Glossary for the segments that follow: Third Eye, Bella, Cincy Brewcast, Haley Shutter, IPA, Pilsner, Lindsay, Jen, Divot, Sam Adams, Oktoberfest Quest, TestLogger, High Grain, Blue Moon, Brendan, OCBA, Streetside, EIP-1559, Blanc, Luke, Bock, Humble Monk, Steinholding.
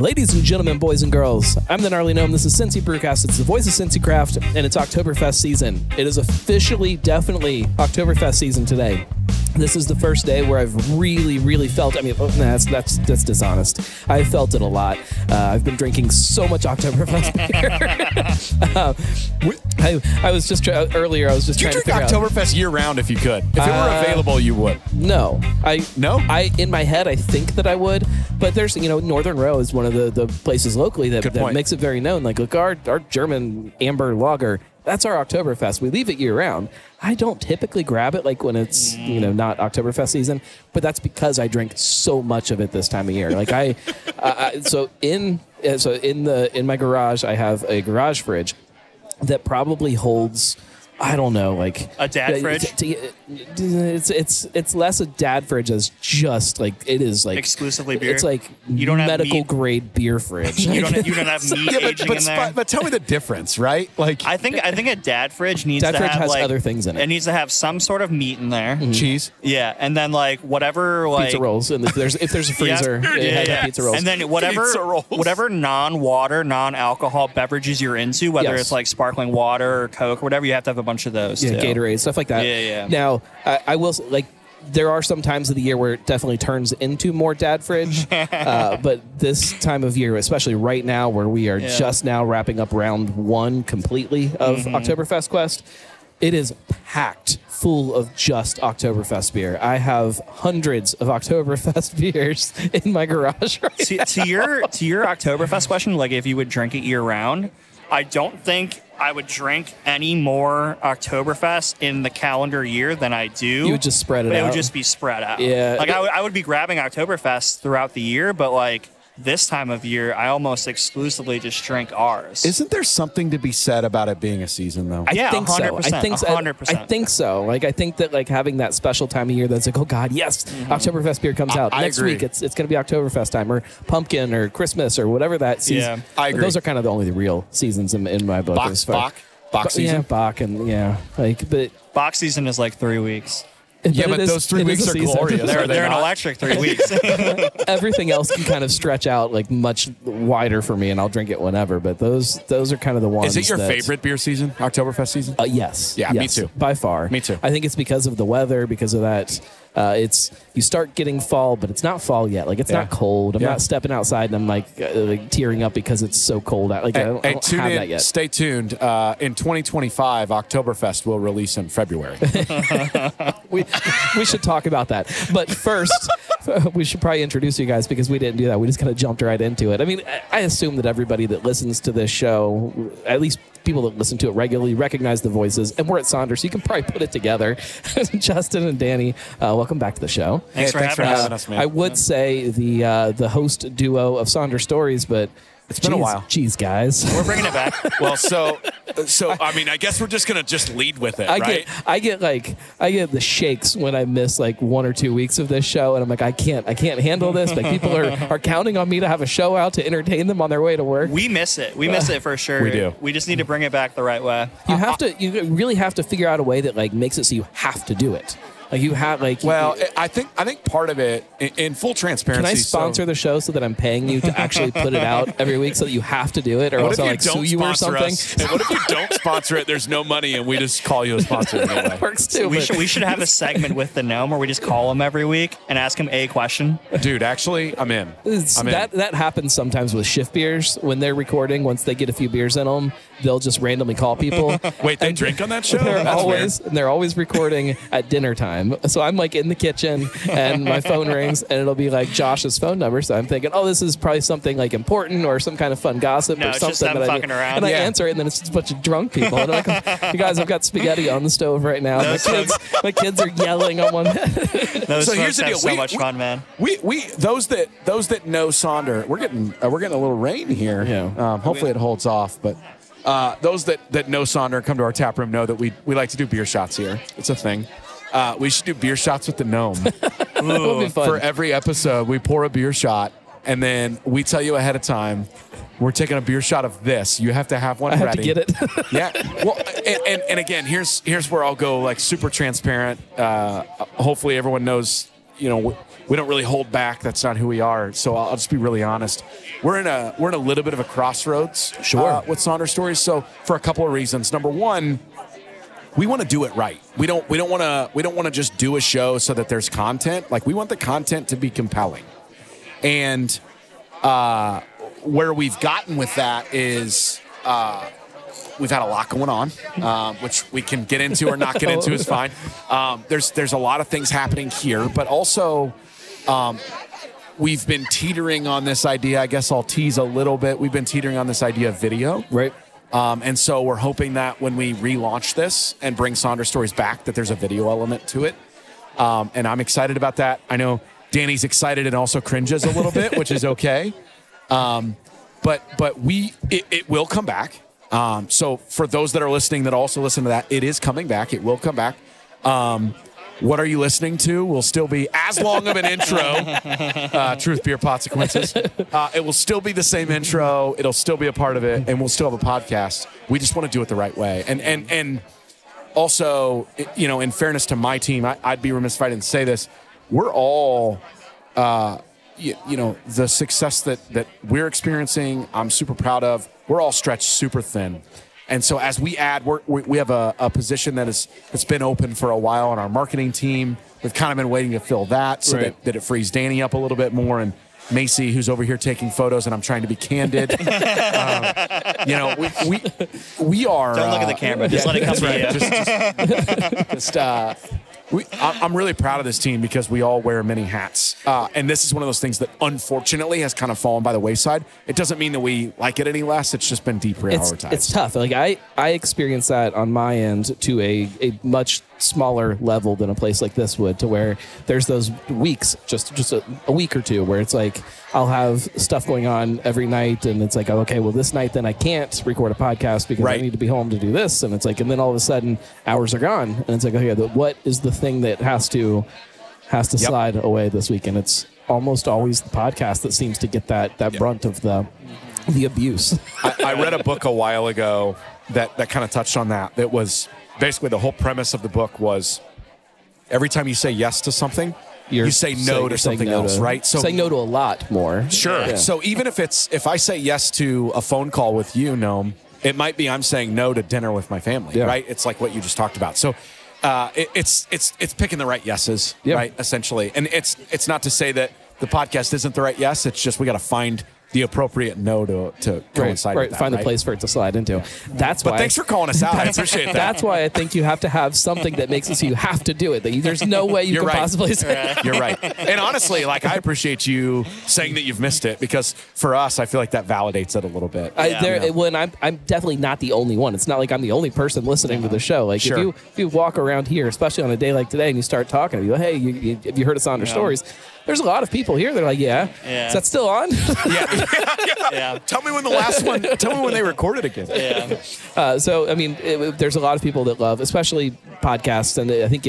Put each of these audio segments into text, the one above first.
Ladies and gentlemen, boys and girls, I'm the Gnarly Gnome. This is Cincy Brewcast. It's the voice of Cincy Craft, and it's Oktoberfest season. It is officially, definitely Oktoberfest season today. This is the first day where I've really felt, that's dishonest. I felt it a lot. I've been drinking so much Oktoberfest beer. I was just trying to figure out. You drink Oktoberfest year round if you could. If it were available, you would. No? In my head, I think that I would, but there's, Northern Row is one of the places locally that makes it very known. Like, look, our German amber lager, that's our Oktoberfest. We leave it year round. I don't typically grab it like when it's, not Oktoberfest season, but that's because I drink so much of it this time of year. Like in my garage, I have a garage fridge that probably holds, I don't know, like a dad fridge. It's less a dad fridge as just like it is like exclusively beer. It's like you don't medical have grade beer fridge. you don't have meat aging in there. But tell me the difference, right? Like I think a dad fridge needs dad to fridge have has like other things in it. It needs to have some sort of meat in there, mm-hmm. Cheese. Yeah, and then like whatever like pizza rolls. And if there's a freezer, yeah. Pizza rolls. And then whatever non-water, non-alcohol beverages you're into, whether it's like sparkling water or Coke or whatever, you have to have a bunch of those, Gatorade, stuff like that. Now, I will like there are some times of the year where it definitely turns into more dad fridge, but this time of year, especially right now, where we are just now wrapping up round one completely of Oktoberfest Quest, it is packed full of just Oktoberfest beer. I have hundreds of Oktoberfest beers in my garage right now. To your Oktoberfest question, like if you would drink it year round, I don't think I would drink any more Oktoberfest in the calendar year than I do. You would just spread it out. It would just be spread out. Yeah. Like I would be grabbing Oktoberfest throughout the year, but like this time of year, I almost exclusively just drink ours. Isn't there something to be said about it being a season, though? I think 100%, so. I think so. Like I think that like having that special time of year that's like, oh God, yes, Oktoberfest beer comes out next week. It's going to be Oktoberfest time or pumpkin or Christmas or whatever that season. Yeah, I agree. But those are kind of the only real seasons in my book. Bock season. Yeah, Bock and but Bock season is like 3 weeks. But those 3 weeks are glorious. They're an electric 3 weeks. Everything else can kind of stretch out like much wider for me, and I'll drink it whenever. But those are kind of the ones. Is it your favorite beer season, Oktoberfest season? Yes. Yeah, yes, me too. By far. Me too. I think it's because of the weather, because of that. It's you start getting fall, but it's not fall yet. Like it's not cold. I'm not stepping outside and I'm like tearing up because it's so cold out. Like I don't have that yet. Stay tuned. In 2025, Oktoberfest will release in February. we should talk about that. But first, we should probably introduce you guys because we didn't do that. We just kind of jumped right into it. I mean, I assume that everybody that listens to this show, at least people that listen to it regularly, recognize the voices. And we're at Sonder, so you can probably put it together. Justin and Danny, welcome back to the show. Thanks for having us, man. I would say the host duo of Sonder Stories, but it's been a while. Geez, guys. We're bringing it back. Well, so I mean, I guess we're just going to lead with it, right? I get the shakes when I miss like 1 or 2 weeks of this show, and I'm like, I can't handle this. Like people are counting on me to have a show out to entertain them on their way to work. We miss it. We miss it for sure. We do. We just need to bring it back the right way. You really have to figure out a way that like makes it so you have to do it. Like you have, like. Well, I think part of it, in full transparency. Can I sponsor the show so that I'm paying you to actually put it out every week so that you have to do it, or else I'll sue you or something? And what if you don't sponsor it? There's no money, and we just call you a sponsor. That works too. So we should have a segment with the gnome where we just call him every week and ask him a question. Dude, actually, I'm in. That happens sometimes with shift beers when they're recording. Once they get a few beers in them, they'll just randomly call people. Wait, they drink on that show? They're always recording at dinner time. So I'm like in the kitchen and my phone rings and it'll be like Josh's phone number. So I'm thinking, oh, this is probably something like important or some kind of fun gossip or something. It's just them fucking around. And I answer it and then it's just a bunch of drunk people. And I'm like, oh, you guys, I've got spaghetti on the stove right now. My kids are yelling on one. So here's the deal. So much fun, man. Those that know Sonder, we're getting a little rain here. Yeah. Hopefully it holds off, but. Those that know Sonder come to our tap room know that we like to do beer shots here. It's a thing. We should do beer shots with the gnome. Ooh, for every episode, we pour a beer shot, and then we tell you ahead of time, we're taking a beer shot of this. You have to have one ready. I have to get it. Yeah. Well, and again, here's where I'll go like super transparent. Hopefully everyone knows you know, we don't really hold back. That's not who we are. So I'll just be really honest. We're in a little bit of a crossroads. Sure. With Sonder Stories. So for a couple of reasons. Number one, we want to do it right. We don't want to just do a show so that there's content. Like, we want the content to be compelling. And where we've gotten with that is we've had a lot going on, which we can get into or not get into is fine. There's a lot of things happening here, but also we've been teetering on this idea. I guess I'll tease a little bit. We've been teetering on this idea of video. Right. And so we're hoping that when we relaunch this and bring Sonder Stories back, that there's a video element to it. And I'm excited about that. I know Danny's excited and also cringes a little bit, which is okay. But it will come back. So for those that are listening that also listen to that, it is coming back. It will come back. What are you listening to will still be as long of an intro. Truth, Beer, Pots, and Quinces. It will still be the same intro. It'll still be a part of it, and we'll still have a podcast. We just want to do it the right way. And also, you know, in fairness to my team, I'd be remiss if I didn't say this. We're all, you know, the success that we're experiencing, I'm super proud of. We're all stretched super thin. And so as we add, we have a position that's been open for a while on our marketing team. We've kind of been waiting to fill that so that it frees Danny up a little bit more. And Macy, who's over here taking photos, and I'm trying to be candid. You know, we are... Don't look at the camera. Just let it come to you. I'm really proud of this team because we all wear many hats. And this is one of those things that unfortunately has kind of fallen by the wayside. It doesn't mean that we like it any less. It's just been deprioritized. It's tough. Like I experienced that on my end to a much smaller level than a place like this would, to where there's those weeks, just a week or two, where it's like I'll have stuff going on every night, and it's like, okay, well, this night then I can't record a podcast because I need to be home to do this. And it's like, and then all of a sudden hours are gone, and it's like, okay, what is the thing that has to slide away this week? And it's almost always the podcast that seems to get that brunt of the abuse. I read a book a while ago that kind of touched on that. That was basically the whole premise of the book was every time you say yes to something, you say no to something else, right? So say no to a lot more. Sure. Yeah. So even if I say yes to a phone call with you, Noam, it might be I'm saying no to dinner with my family, right? It's like what you just talked about. So it's picking the right yeses, right? Essentially, and it's not to say that the podcast isn't the right yes. It's just we got to find the appropriate no to coincide with that. Find the place for it to slide into. But thanks for calling us out. I appreciate that. That's why I think you have to have something that makes it so you have to do it. That there's no way you can possibly say that. You're right. And honestly, like, I appreciate you saying that you've missed it, because for us, I feel like that validates it a little bit. I'm definitely not the only one. It's not like I'm the only person listening to the show. Like, if you walk around here, especially on a day like today, and you start talking, you go, hey, have you heard of Sonder Stories? There's a lot of people here. They're like, is that still on? Yeah. Tell me when they recorded again. Yeah. So, I mean, there's a lot of people that love, especially podcasts, and I think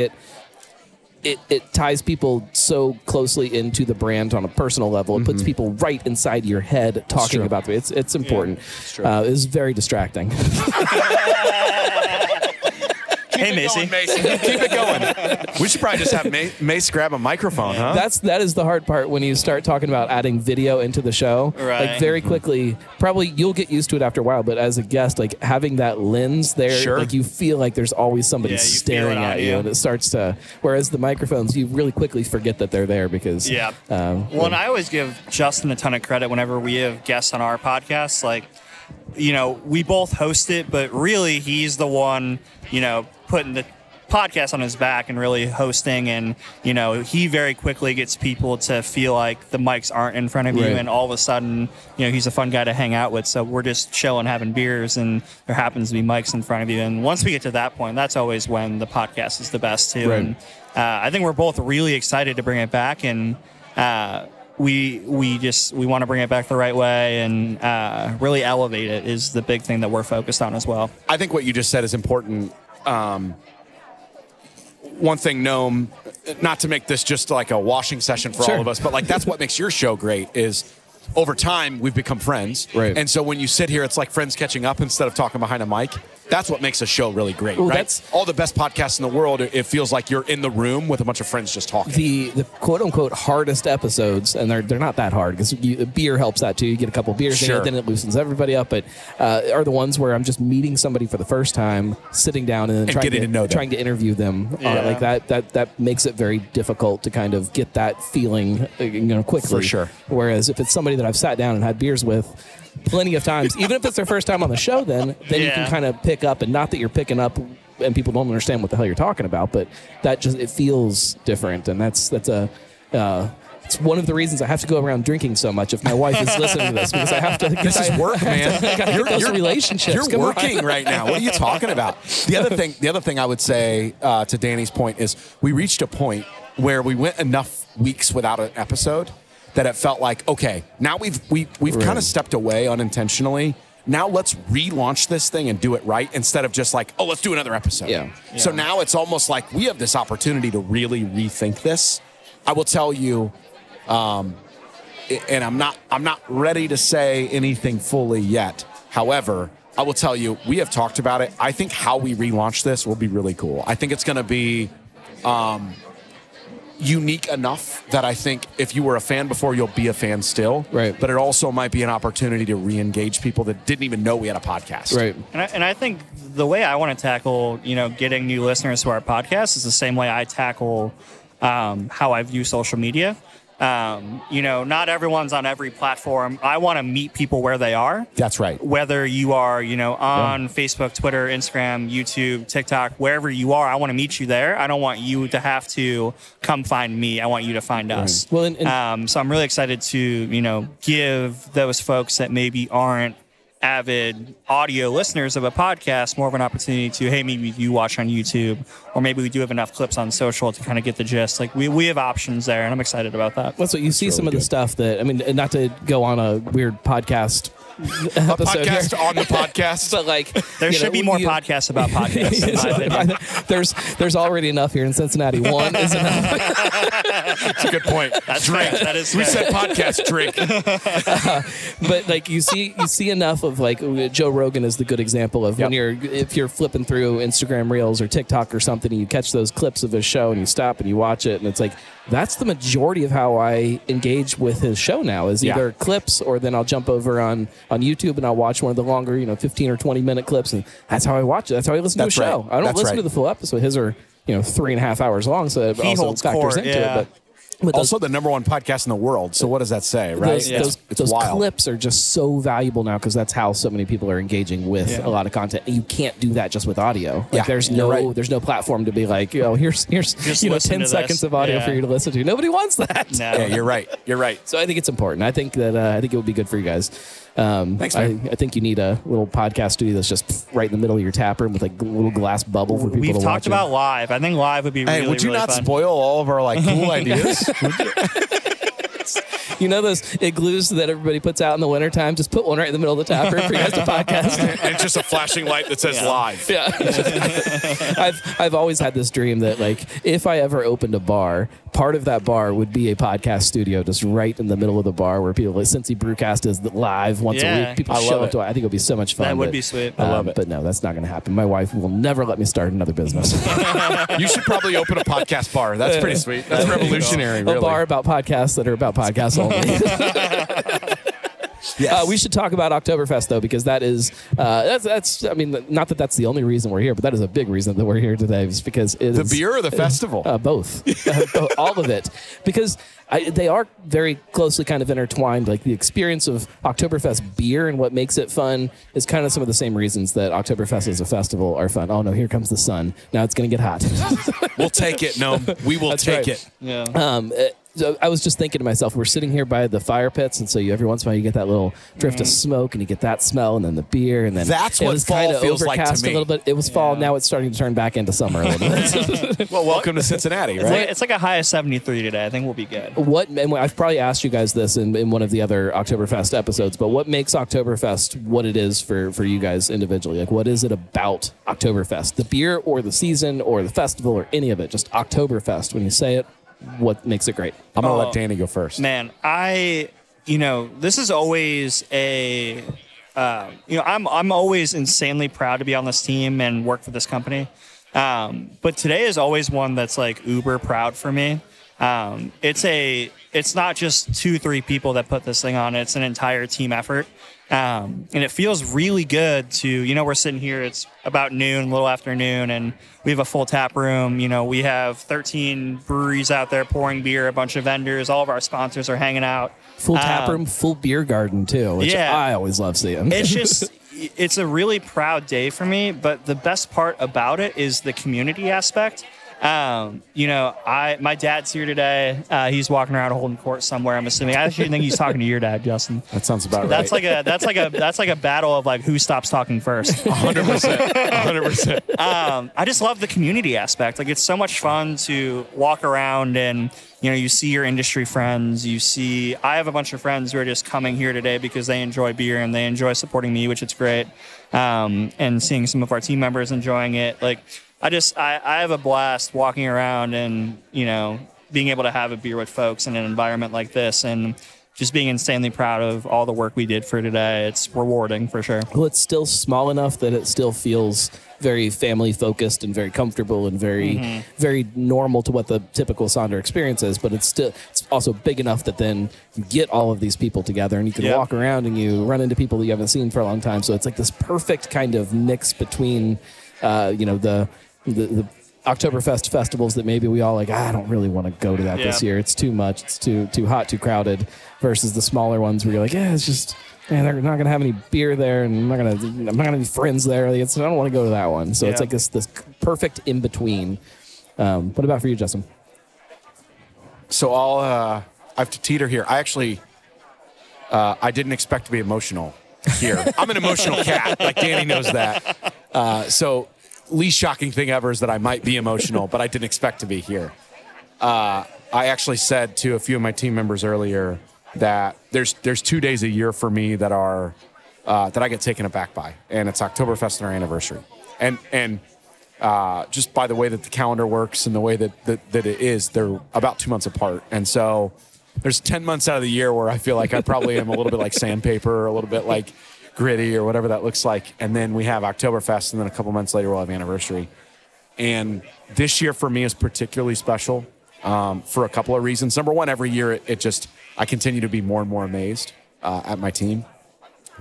it ties people so closely into the brand on a personal level. It puts people right inside your head talking about the. It's important. Yeah, it's very distracting. Hey, Macy. Keep it going. We should probably just have Mace grab a microphone, huh? That is the hard part when you start talking about adding video into the show. Right. Like, very quickly, probably you'll get used to it after a while, but as a guest, like, having that lens there, like, you feel like there's always somebody staring at you, and it starts to, whereas the microphones, you really quickly forget that they're there because... Yeah. And I always give Justin a ton of credit whenever we have guests on our podcast. Like, you know, we both host it, but really he's the one, you know, putting the podcast on his back and really hosting, and you know, he very quickly gets people to feel like the mics aren't in front of you, and all of a sudden, you know, he's a fun guy to hang out with. So we're just chilling, having beers, and there happens to be mics in front of you, and once we get to that point, that's always when the podcast is the best too. And I think we're both really excited to bring it back, and we want to bring it back the right way, and really elevate it is the big thing that we're focused on as well. I think what you just said is important. One thing, Noam, not to make this just like a washing session for all of us, but like, that's what makes your show great is over time we've become friends. Right. And so when you sit here, it's like friends catching up instead of talking behind a mic. That's what makes a show really great, right? That's all the best podcasts in the world. It feels like you're in the room with a bunch of friends just talking. The quote-unquote hardest episodes, and they're not that hard because beer helps that too. You get a couple beers in it, then it loosens everybody up, but are the ones where I'm just meeting somebody for the first time, sitting down and trying to interview them on it like that. That makes it very difficult to kind of get that feeling quickly. For sure. Whereas if it's somebody that I've sat down and had beers with plenty of times, even if it's their first time on the show, then you can kind of pick up, and not that you're picking up and people don't understand what the hell you're talking about, but that just, it feels different. And that's it's one of the reasons I have to go around drinking so much if my wife is listening to this, because I have to... This is work, man. You're relationships. You're working right now. What are you talking about? The other thing I would say to Danny's point is we reached a point where we went enough weeks without an episode that it felt like, okay, now we've right. kind of stepped away unintentionally. Now let's relaunch this thing and do it right instead of just like, oh, let's do another episode. Yeah. So now it's almost like we have this opportunity to really rethink this. I will tell you... and I'm not ready to say anything fully yet. However, I will tell you, we have talked about it. I think how we relaunch this will be really cool. I think it's going to be unique enough that I think if you were a fan before, you'll be a fan still. Right. But it also might be an opportunity to re-engage people that didn't even know we had a podcast. Right. And I think the way I want to tackle, getting new listeners to our podcast is the same way I tackle how I view social media. Not everyone's on every platform. I want to meet people where they are. That's right. Whether you are, on Facebook, Twitter, Instagram, YouTube, TikTok, wherever you are, I want to meet you there. I don't want you to have to come find me. I want you to find us. Right. Well, so I'm really excited to, give those folks that maybe aren't avid audio listeners of a podcast more of an opportunity to, hey, maybe you watch on YouTube, or maybe we do have enough clips on social to kind of get the gist. Like we have options there, and I'm excited about that. Well, so you see really some of the stuff that, I mean, not to go on a weird podcast episode, a podcast here. On the podcast, but like there should be more podcasts about podcasts. There's already enough here in Cincinnati. One is enough. That's a good point. That's drink. Fair. That is. We said podcast drink. But like you see enough. Of like Joe Rogan is the good example of when if you're flipping through Instagram Reels or TikTok or something and you catch those clips of his show and you stop and you watch it, and it's like that's the majority of how I engage with his show now is either clips, or then I'll jump over on YouTube and I'll watch one of the longer 15 or 20 minute clips, and that's how I watch it. That's how I listen to a show. I don't listen to the full episode. His are 3.5 hours long, so it also factors into it. But also the number one podcast in the world. So what does that say, right? Those wild. Clips are just so valuable now because that's how so many people are engaging with a lot of content. You can't do that just with audio. Like there's no platform to be like, here's 10 seconds of audio for you to listen to. Nobody wants that. No. Yeah, you're right. So I think it's important. I think that it would be good for you guys. Thanks, man. I think you need a little podcast studio that's just right in the middle of your tap room with like a little glass bubble for people to watch. We've talked about live. I think live would be really, would you really not fun. Spoil all of our like cool ideas? Those igloos that everybody puts out in the wintertime? Just put one right in the middle of the tap room for you guys to podcast. And it's just a flashing light that says live. Yeah. I've always had this dream that like if I ever opened a bar, part of that bar would be a podcast studio just right in the middle of the bar where people like Cincy Brewcast is live once a week. People show up to it. I think it would be so much fun. That would be sweet. I love it. But no, that's not going to happen. My wife will never let me start another business. You should probably open a podcast bar. That's pretty sweet. That's revolutionary, really. A bar about podcasts that are about podcasts only. Yes. We should talk about Oktoberfest, though, because that is, not that that's the only reason we're here, but that is a big reason that we're here today, is because it is... The beer or the festival? Both. All of it. Because they are very closely kind of intertwined. Like the experience of Oktoberfest beer and what makes it fun is kind of some of the same reasons that Oktoberfest as a festival are fun. Oh, no, here comes the sun. Now it's going to get hot. We'll take it, Noam. We will take it. Yeah. So I was just thinking to myself, we're sitting here by the fire pits, and so every once in a while you get that little drift of smoke, and you get that smell, and then the beer, and then that's what fall feels like to me. A little bit. It was fall. Now it's starting to turn back into summer a little bit. Well, welcome to Cincinnati, right? It's like a high of 73 today. I think we'll be good. And I've probably asked you guys this in one of the other Oktoberfest episodes, but what makes Oktoberfest what it is for you guys individually? Like, what is it about Oktoberfest? The beer or the season or the festival or any of it? Just Oktoberfest. When you say it, what makes it great? I'm going to let Danny go first. Man, this is always a I'm always insanely proud to be on this team and work for this company. But today is always one that's like uber proud for me. It's not just 2-3 people that put this thing on. It's an entire team effort. And it feels really good to, we're sitting here, it's about noon, little afternoon, and we have a full tap room. We have 13 breweries out there pouring beer, a bunch of vendors, all of our sponsors are hanging out. Full tap room, full beer garden too, which I always love seeing. It's just, it's a really proud day for me, but the best part about it is the community aspect. My dad's here today. He's walking around holding court somewhere, I'm assuming. I actually think he's talking to your dad, Justin. That sounds about right. That's like a battle of like who stops talking first. 100%. I just love the community aspect. Like it's so much fun to walk around and, you see your industry friends, I have a bunch of friends who are just coming here today because they enjoy beer and they enjoy supporting me, which it's great. And seeing some of our team members enjoying it. Like, I have a blast walking around and, being able to have a beer with folks in an environment like this and just being insanely proud of all the work we did for today. It's rewarding for sure. Well, it's still small enough that it still feels very family focused and very comfortable and very, very normal to what the typical Sonder experience is, but it's also big enough that then you get all of these people together and you can walk around and you run into people that you haven't seen for a long time. So it's like this perfect kind of mix between, the Oktoberfest festivals that maybe we all like, I don't really want to go to that this year. It's too much. It's too hot, too crowded versus the smaller ones where you're like, it's just, they're not going to have any beer there and I'm not going to be friends there. I don't want to go to that one. So it's like this perfect in between. What about for you, Justin? So I have to teeter here. I actually, I didn't expect to be emotional here. I'm an emotional cat. Like Danny knows that. So least shocking thing ever is that I might be emotional, but I didn't expect to be here. I actually said to a few of my team members earlier that there's 2 days a year for me that are that I get taken aback by, and it's Oktoberfest and our anniversary. And just by the way that the calendar works and the way that it is, they're about 2 months apart. And so there's 10 months out of the year where I feel like I probably am a little bit like sandpaper or a little bit like gritty or whatever that looks like. And then we have Oktoberfest, and then a couple months later we'll have anniversary. And this year for me is particularly special for a couple of reasons. Number one, every year I continue to be more and more amazed at my team.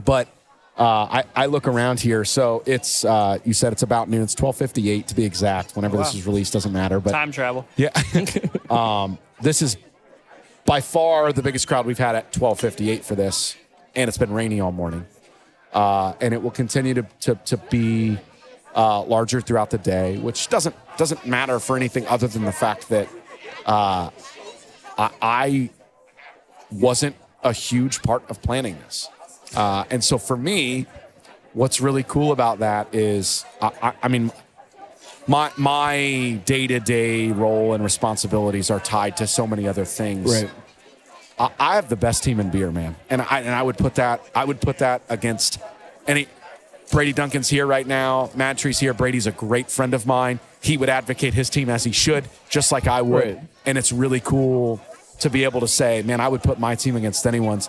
But I look around here. So it's, you said it's about noon. It's 12:58 to be exact. Whenever this is released, doesn't matter. But time travel. Yeah. This is by far the biggest crowd we've had at 12:58 for this. And it's been rainy all morning. And it will continue to be larger throughout the day, which doesn't matter for anything other than the fact that I wasn't a huge part of planning this. And so for me, what's really cool about that is, I mean, my day-to-day role and responsibilities are tied to so many other things. Right. I have the best team in beer, man, and I would put that against any. Brady Duncan's here right now. Madtree's here. Brady's a great friend of mine. He would advocate his team as he should, just like I would. Right. And it's really cool to be able to say, man, I would put my team against anyone's.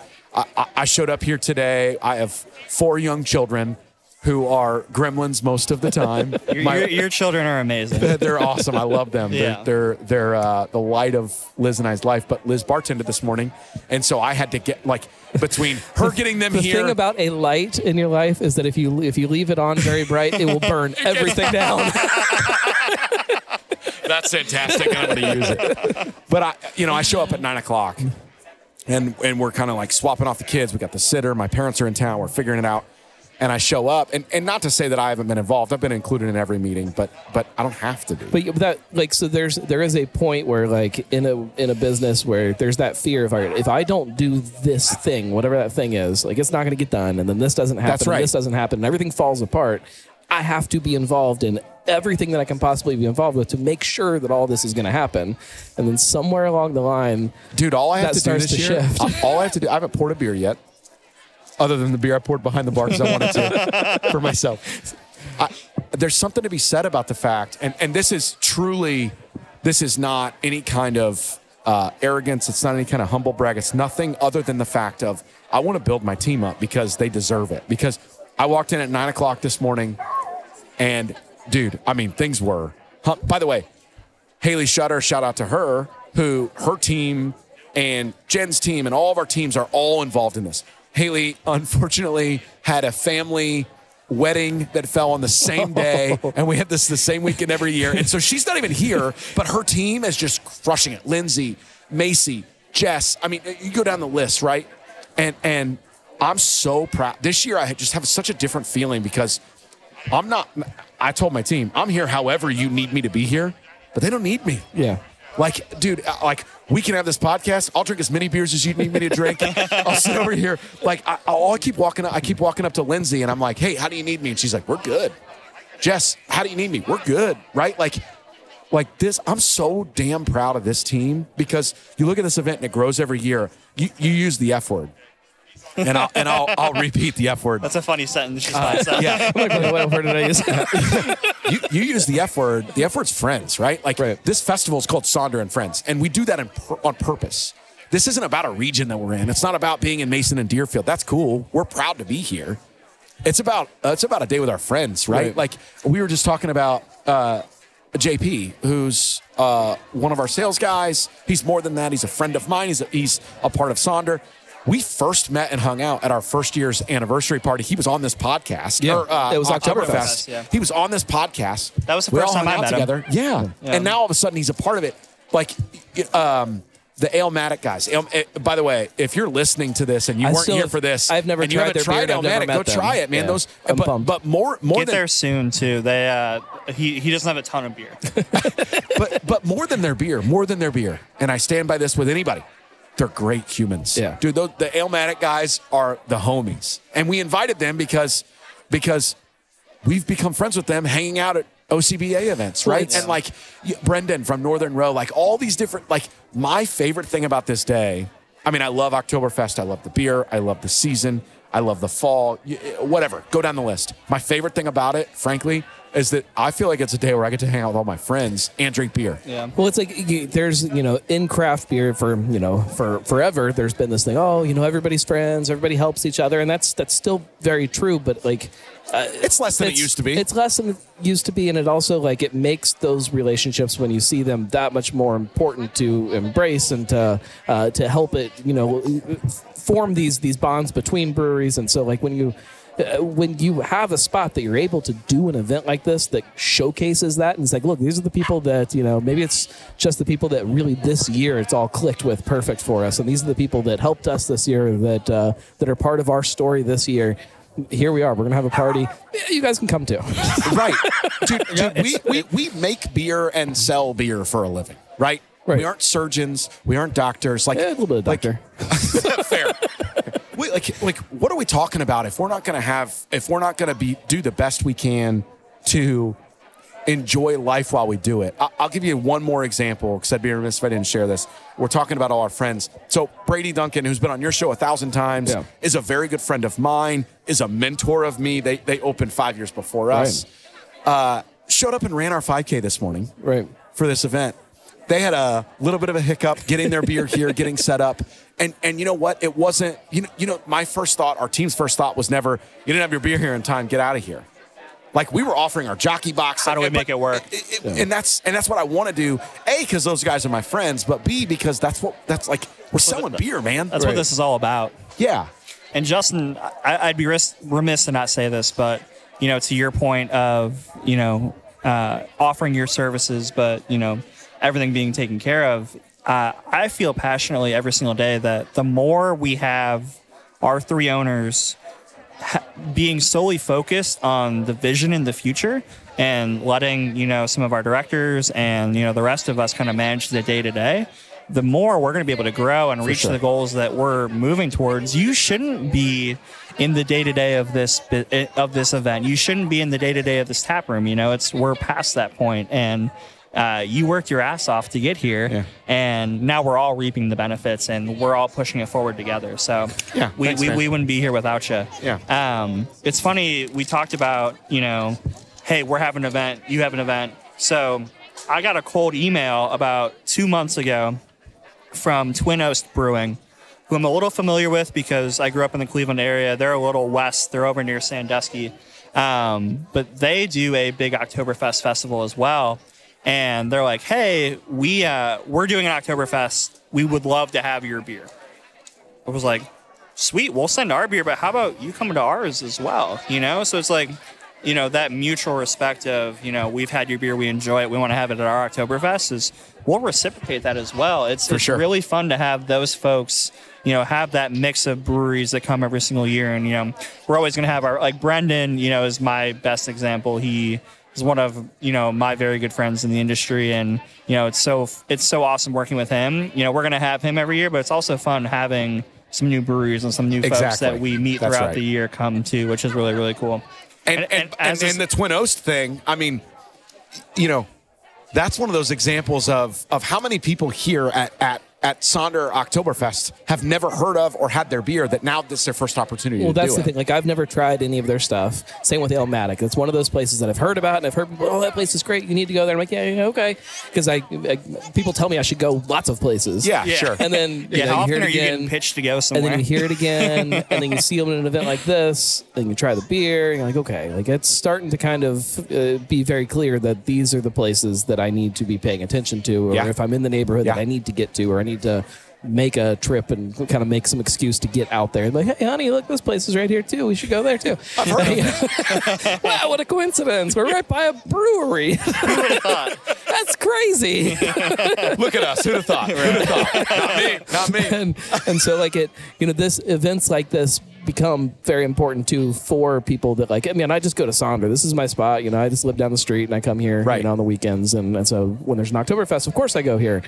I showed up here today. I have 4 young children who are gremlins most of the time. Your children are amazing. They're awesome. I love them. Yeah. They're the light of Liz and I's life, but Liz bartended this morning. And so I had to get between her getting them here. The thing about a light in your life is that if you leave it on very bright, it will burn everything down. That's fantastic. And I'm going to use it. But I show up at 9:00 and we're kind of like swapping off the kids. We got the sitter. My parents are in town. We're figuring it out. And I show up, and not to say that I haven't been involved. I've been included in every meeting, but I don't have to be. But there is a point where like in a business where there's that fear of if I don't do this thing, whatever that thing is, like it's not going to get done, and then this doesn't happen. That's right. And this doesn't happen, and everything falls apart. I have to be involved in everything that I can possibly be involved with to make sure that all this is going to happen. And then somewhere along the line, dude, all I have to do this year, all I have to do, I haven't poured a beer yet. Other than the beer I poured behind the bar because I wanted to for myself. There's something to be said about the fact, and this is not any kind of arrogance. It's not any kind of humble brag. It's nothing other than the fact of I want to build my team up because they deserve it. Because I walked in at 9 o'clock this morning and dude, I mean, things were, by the way, Haley Shutter, shout out to her, who her team and Jen's team and all of our teams are all involved in this. Haley, unfortunately, had a family wedding that fell on the same day, and we had this the same weekend every year. And so she's not even here, but her team is just crushing it. Lindsay, Macy, Jess. I mean, you go down the list, right? And I'm so proud. This year, I just have such a different feeling because I'm not – I told my team, I'm here however you need me to be here, but they don't need me. Yeah. Like, dude, like we can have this podcast. I'll drink as many beers as you need me to drink. I'll sit over here. Like, I keep walking up to Lindsay, and I'm like, hey, how do you need me? And she's like, we're good. Jess, how do you need me? We're good, right? Like this, I'm so damn proud of this team because you look at this event and it grows every year. You use the F word. And I'll repeat the F word. That's a funny sentence. Yeah. What word did I use? You use the F word. The F word's friends, right? Like right. This festival is called Sonder and Friends, and we do that on purpose. This isn't about a region that we're in. It's not about being in Mason and Deerfield. That's cool. We're proud to be here. It's about a day with our friends, right? Like we were just talking about JP, who's one of our sales guys. He's more than that. He's a friend of mine. He's a part of Sonder. We first met and hung out at our first year's anniversary party. He was on this podcast. Yeah. It was Oktoberfest. Yeah. He was on this podcast. That was the first time I met him. Yeah. And now all of a sudden he's a part of it. Like the Alematic guys. By the way, if you're listening to this and you weren't here for this, I've never tried Alematic, go try it, man. Yeah. Those, but more get than, there soon too. They he doesn't have a ton of beer, but more than their beer. And I stand by this with anybody. They're great humans. Yeah. Dude, the Alematic guys are the homies. And we invited them because we've become friends with them hanging out at OCBA events, right? Yeah. And like Brendan from Northern Row, like all these different, like my favorite thing about this day, I mean, I love Oktoberfest. I love the beer. I love the season. I love the fall, whatever. Go down the list. My favorite thing about it, frankly, is that I feel like it's a day where I get to hang out with all my friends and drink beer. Yeah. Well, it's like there's, in craft beer for forever, there's been this thing, everybody's friends, everybody helps each other. And that's still very true. But like, it's less than it used to be. It's less than it used to be. And it also like, it makes those relationships when you see them that much more important to embrace and to help it, form these bonds between breweries. And so like when you have a spot that you're able to do an event like this that showcases that, and it's like, look, these are the people that, maybe it's just the people that really this year it's all clicked with perfect for us. And these are the people that helped us this year that are part of our story this year. Here we are. We're going to have a party. You guys can come too. Right. Dude, we make beer and sell beer for a living, right? Right. We aren't surgeons. We aren't doctors. Like a little bit of doctor. Like, fair. Like, what are we talking about if we're not going to do the best we can to enjoy life while we do it? I'll give you one more example because I'd be remiss if I didn't share this. We're talking about all our friends. So Brady Duncan, who's been on your show 1,000 times, yeah, is a very good friend of mine, is a mentor of me. They opened 5 years before us. Right. Showed up and ran our 5K this morning, right, for this event. They had a little bit of a hiccup getting their beer here, getting set up. And you know what? It wasn't, my first thought, our team's first thought was never, you didn't have your beer here in time, get out of here. Like we were offering our jockey box. How do we make it work? And that's what I want to do. A, because those guys are my friends, but B, because that's we're selling beer, man. That's right. What this is all about. Yeah. And Justin, I'd be remiss to not say this, but, to your point of, offering your services, but, everything being taken care of, I feel passionately every single day that the more we have our three owners being solely focused on the vision in the future and letting, some of our directors and, the rest of us kind of manage the day to day, the more we're going to be able to grow and reach the goals that we're moving towards. You shouldn't be in the day to day of this event. You shouldn't be in the day to day of this tap room. We're past that point, and you worked your ass off to get here, yeah, and now we're all reaping the benefits, and we're all pushing it forward together. So yeah, we wouldn't be here without you. Yeah. It's funny, we talked about, hey, we're having an event, you have an event. So I got a cold email about 2 months ago from Twin Oast Brewing, who I'm a little familiar with because I grew up in the Cleveland area. They're a little west. They're over near Sandusky. But they do a big Oktoberfest festival as well. And they're like, hey, we're doing an Oktoberfest. We would love to have your beer. I was like, sweet, we'll send our beer, but how about you come to ours as well? You know, so it's like, you know, that mutual respect of, you know, we've had your beer, we enjoy it, we want to have it at our Oktoberfest, is we'll reciprocate that as well. It's really fun to have those folks, you know, have that mix of breweries that come every single year. And, you know, we're always going to have our, like Brendan, you know, is my best example. He is one of, you know, my very good friends in the industry. And, you know, it's so awesome working with him. You know, we're going to have him every year, but it's also fun having some new breweries and some new folks that we meet throughout the year come to, which is really, really cool. And the Twin Oast thing, I mean, you know, that's one of those examples of how many people here at Sonder Oktoberfest have never heard of or had their beer that now this is their first opportunity to do it. Well, that's the thing. Like, I've never tried any of their stuff. Same with Alematic. It's one of those places that I've heard about, and I've heard people, oh, that place is great. You need to go there. I'm like, yeah, okay. Because people tell me I should go lots of places. Yeah. Sure. And then you hear it again. You getting pitched to go somewhere? And then you hear it again, and then you see them at an event like this, and you try the beer, and you're like, okay. Like, it's starting to kind of be very clear that these are the places that I need to be paying attention to, or if I'm in the neighborhood that I need to get to, or I need to make a trip and kind of make some excuse to get out there. And like, hey, honey, look, this place is right here, too. We should go there, too. I've heard of it. Wow, what a coincidence. We're right by a brewery. Who would have thought? That's crazy. Look at us. Who'd have thought? Right. Who'd have thought? Not me. And so, like, it, you know, this events like this become very important too for people that like, I mean, I just go to Sonder. This is my spot. You know, I just live down the street and I come here you know, on the weekends. And so when there's an Oktoberfest, of course I go here.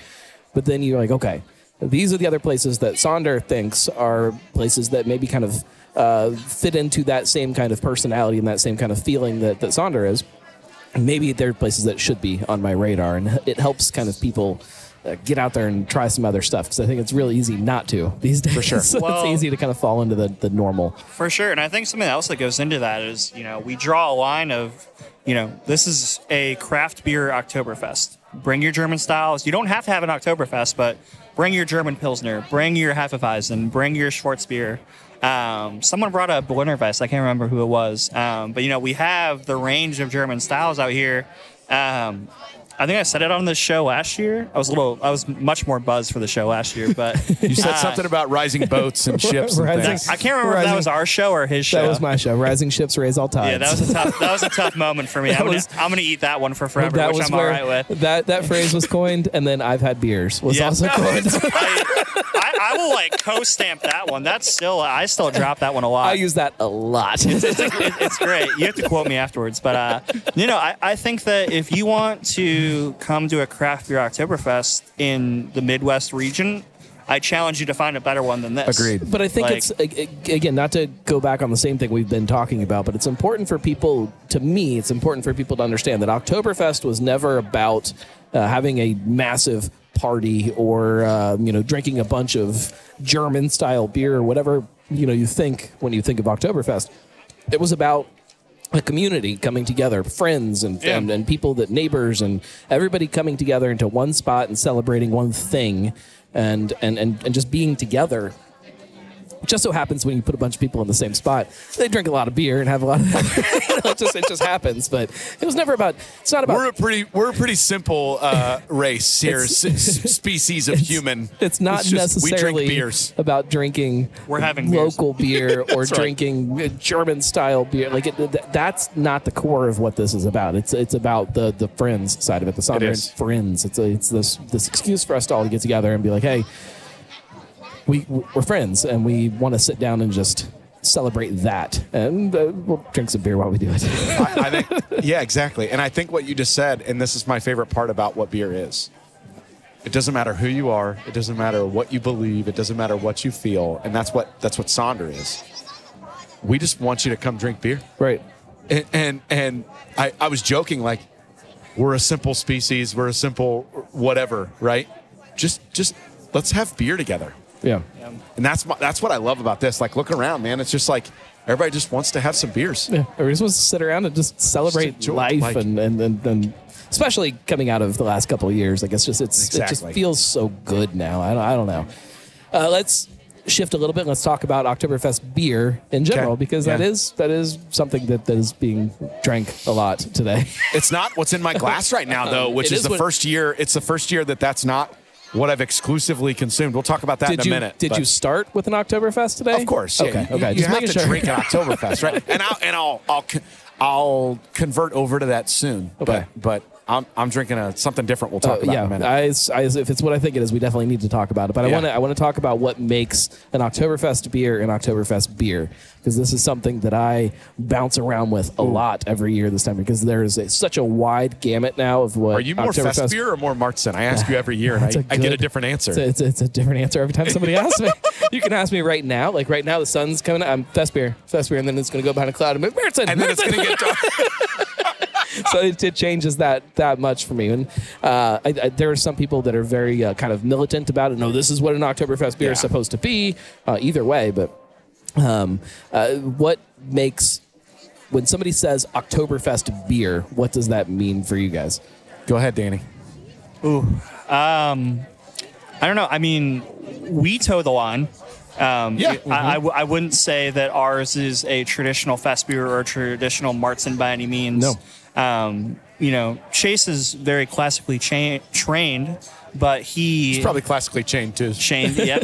But then you're like, okay, these are the other places that Sonder thinks are places that maybe kind of fit into that same kind of personality and that same kind of feeling that Sonder is. Maybe they're places that should be on my radar. And it helps kind of people get out there and try some other stuff, because I think it's really easy not to these days. For sure. So it's easy to kind of fall into the normal. For sure. And I think something else that goes into that is, you know, we draw a line of, you know, this is a craft beer Oktoberfest. Bring your German styles. You don't have to have an Oktoberfest, but bring your German Pilsner. Bring your Hefeweizen. Bring your Schwarzbier. Someone brought a Berlinerweiss. I can't remember who it was. But, you know, we have the range of German styles out here. I think I said it on the show last year. I was much more buzzed for the show last year, but you said something about rising boats and ships. And things. I can't remember if that was our show or his show. That was my show. Rising ships raise all tides. Yeah, that was a tough moment for me. I'm gonna eat that one for forever, which I'm all right with. That phrase was coined, and then I've had beers was also coined. I will like co-stamp that one. I still drop that one a lot. I use that a lot. It's great. You have to quote me afterwards, but you know, I think that if you want to come to a craft beer Oktoberfest in the Midwest region, I challenge you to find a better one than this. Agreed. But I think it's, again, not to go back on the same thing we've been talking about, but it's important for people to understand that Oktoberfest was never about having a massive party or, you know, drinking a bunch of German-style beer or whatever, you know, you think when you think of Oktoberfest. It was about a community coming together, friends and people that neighbors and everybody coming together into one spot and celebrating one thing and just being together. It just so happens when you put a bunch of people in the same spot, they drink a lot of beer and have a lot of. It just happens, but it was never about. It's not about. We're a pretty simple race here, species of human. It's not necessarily about drinking. We're having local beer or drinking German style beer. Like that's not the core of what this is about. It's about the friends side of it. The Sonder and friends. It's this excuse for us to all get together and be like, hey. We're friends, and we want to sit down and just celebrate that. And we'll drink some beer while we do it. I think, yeah, exactly. And I think what you just said, and this is my favorite part about what beer is. It doesn't matter who you are. It doesn't matter what you believe. It doesn't matter what you feel. And that's what Sonder is. We just want you to come drink beer. Right. And I was joking, like, we're a simple species. We're a simple whatever, right? Just let's have beer together. Yeah, and that's what I love about this. Like, look around, man. It's just like everybody just wants to have some beers. Yeah, everybody just wants to sit around and just celebrate life and especially coming out of the last couple of years. Like, it just feels so good now. I don't know. Let's shift a little bit. Let's talk about Oktoberfest beer in general, because that is something that is being drank a lot today. It's not what's in my glass right now, though, which is the first year. It's the first year that's not what I've exclusively consumed. We'll talk about that in a minute. Did you start with an Oktoberfest today? Of course. Yeah. Okay. You have to drink an Oktoberfest, right? And I'll convert over to that soon. Okay. But I'm drinking something different. We'll talk about in a minute. If it's what I think it is, we definitely need to talk about it. But I want to talk about what makes an Oktoberfest beer, because this is something that I bounce around with a lot every year this time, because there is such a wide gamut now of what. Are you more Festbier or more Märzen? I ask you every year, and I get a different answer. It's a different answer every time somebody asks me. You can ask me right now. Like right now, the sun's coming out. I'm Festbier, and then it's going to go behind a cloud and Märzen. And then it's going to get dark. So it changes that much for me. And there are some people that are very kind of militant about it. No, this is what an Oktoberfest beer is supposed to be, either way. But what makes, when somebody says Oktoberfest beer, what does that mean for you guys? Go ahead, Danny. Ooh. I don't know. I mean, we toe the line. I wouldn't say that ours is a traditional Festbier or a traditional Märzen by any means. No. Chase is very classically trained, but he's probably classically chained too. Chained, yep.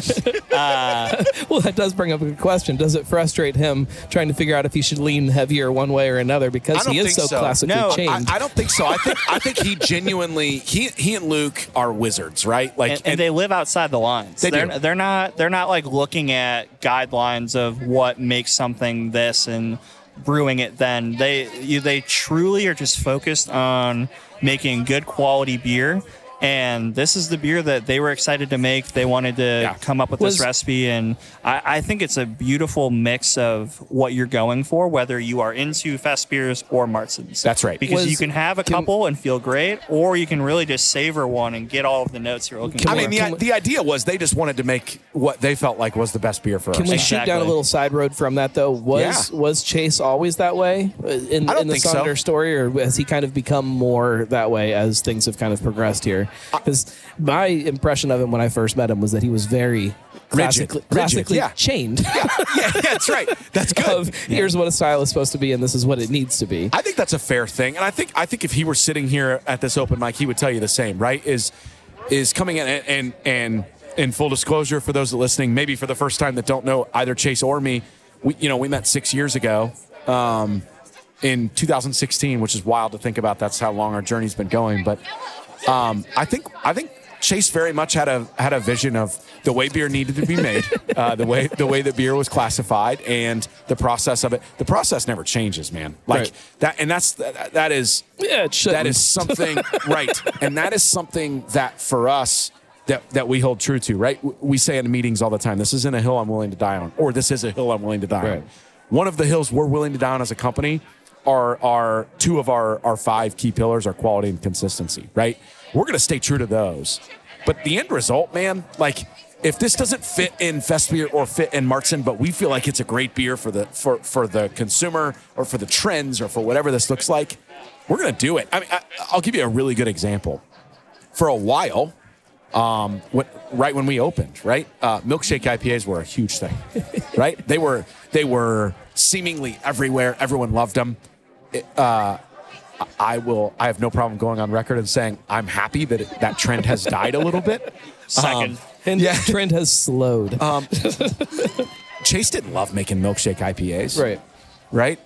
Well, that does bring up a good question. Does it frustrate him trying to figure out if he should lean heavier one way or another because he is so classically chained? No, I don't think so. I think he genuinely he and Luke are wizards, right? Like, and they live outside the lines. They're not like looking at guidelines of what makes something this and brewing it then. They truly are just focused on making good quality beer, and this is the beer that they were excited to make. They wanted to come up with this recipe, and I think it's a beautiful mix of what you're going for, whether you are into Festbiers or Märzens. That's right. Because you can have a couple and feel great, or you can really just savor one and get all of the notes you're looking for. I mean, the idea was they just wanted to make what they felt like was the best beer for us. Can we shoot down a little side road from that, though? Was Chase always that way in the Sonder story, or has he kind of become more that way as things have kind of progressed here? Because my impression of him when I first met him was that he was very classically chained. Yeah, that's right. That's good. Here's what a style is supposed to be, and this is what it needs to be. I think that's a fair thing, and I think if he were sitting here at this open mic, he would tell you the same. Right? Is coming in and in full disclosure for those that are listening, maybe for the first time that don't know either Chase or me, we met 6 years ago in 2016, which is wild to think about. That's how long our journey's been going, but. I think Chase very much had a vision of the way beer needed to be made, the way that beer was classified, and the process of it. The process never changes, man. Like right. that, and that is something right, and that is something that for us that we hold true to. Right, we say in meetings all the time, "This isn't a hill I'm willing to die on," or "This is a hill I'm willing to die on." One of the hills we're willing to die on as a company. Are two of our five key pillars are quality and consistency, right? We're going to stay true to those. But the end result, man, like if this doesn't fit in Festbier or fit in Märzen, but we feel like it's a great beer for the consumer or for the trends or for whatever this looks like, we're going to do it. I mean, I'll give you a really good example. For a while, right when we opened, right? Milkshake IPAs were a huge thing, right? They were seemingly everywhere. Everyone loved them. I have no problem going on record and saying I'm happy that that trend has died a little bit. The trend has slowed. Chase didn't love making milkshake IPAs, right?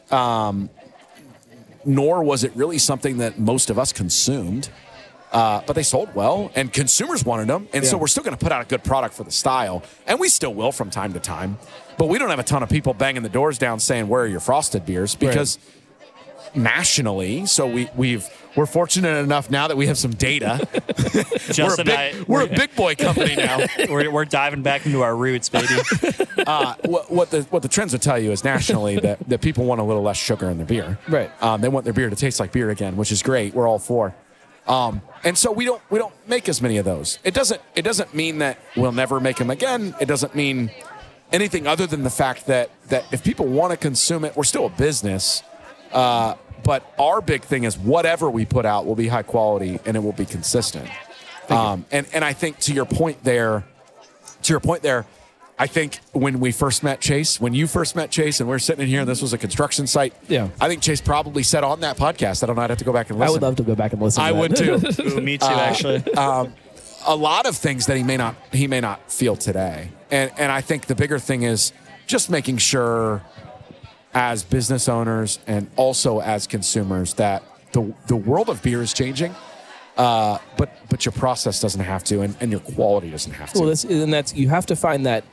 Nor was it really something that most of us consumed, but they sold well and consumers wanted them, and so we're still going to put out a good product for the style, and we still will from time to time. But we don't have a ton of people banging the doors down saying, "Where are your frosted beers?" Because nationally, so we're fortunate enough now that we have some data. We're a big boy company now. We're diving back into our roots, baby. What the trends would tell you is nationally that people want a little less sugar in their beer. Right. They want their beer to taste like beer again, which is great. We're all for. And so we don't make as many of those. It doesn't mean that we'll never make them again. It doesn't mean anything other than the fact that if people want to consume it, we're still a business, But our big thing is whatever we put out will be high quality and it will be consistent. And I think to your point there, I think when we first met Chase, when you first met Chase and we're sitting in here and this was a construction site, yeah. I think Chase probably said on that podcast, I don't know, I'd have to go back and listen. I would love to go back and listen. I would too. Ooh, me too, actually. A lot of things that he may not feel today. And I think the bigger thing is just making sure as business owners and also as consumers that the world of beer is changing. But your process doesn't have to, and your quality doesn't have to. Well, that's you have to find that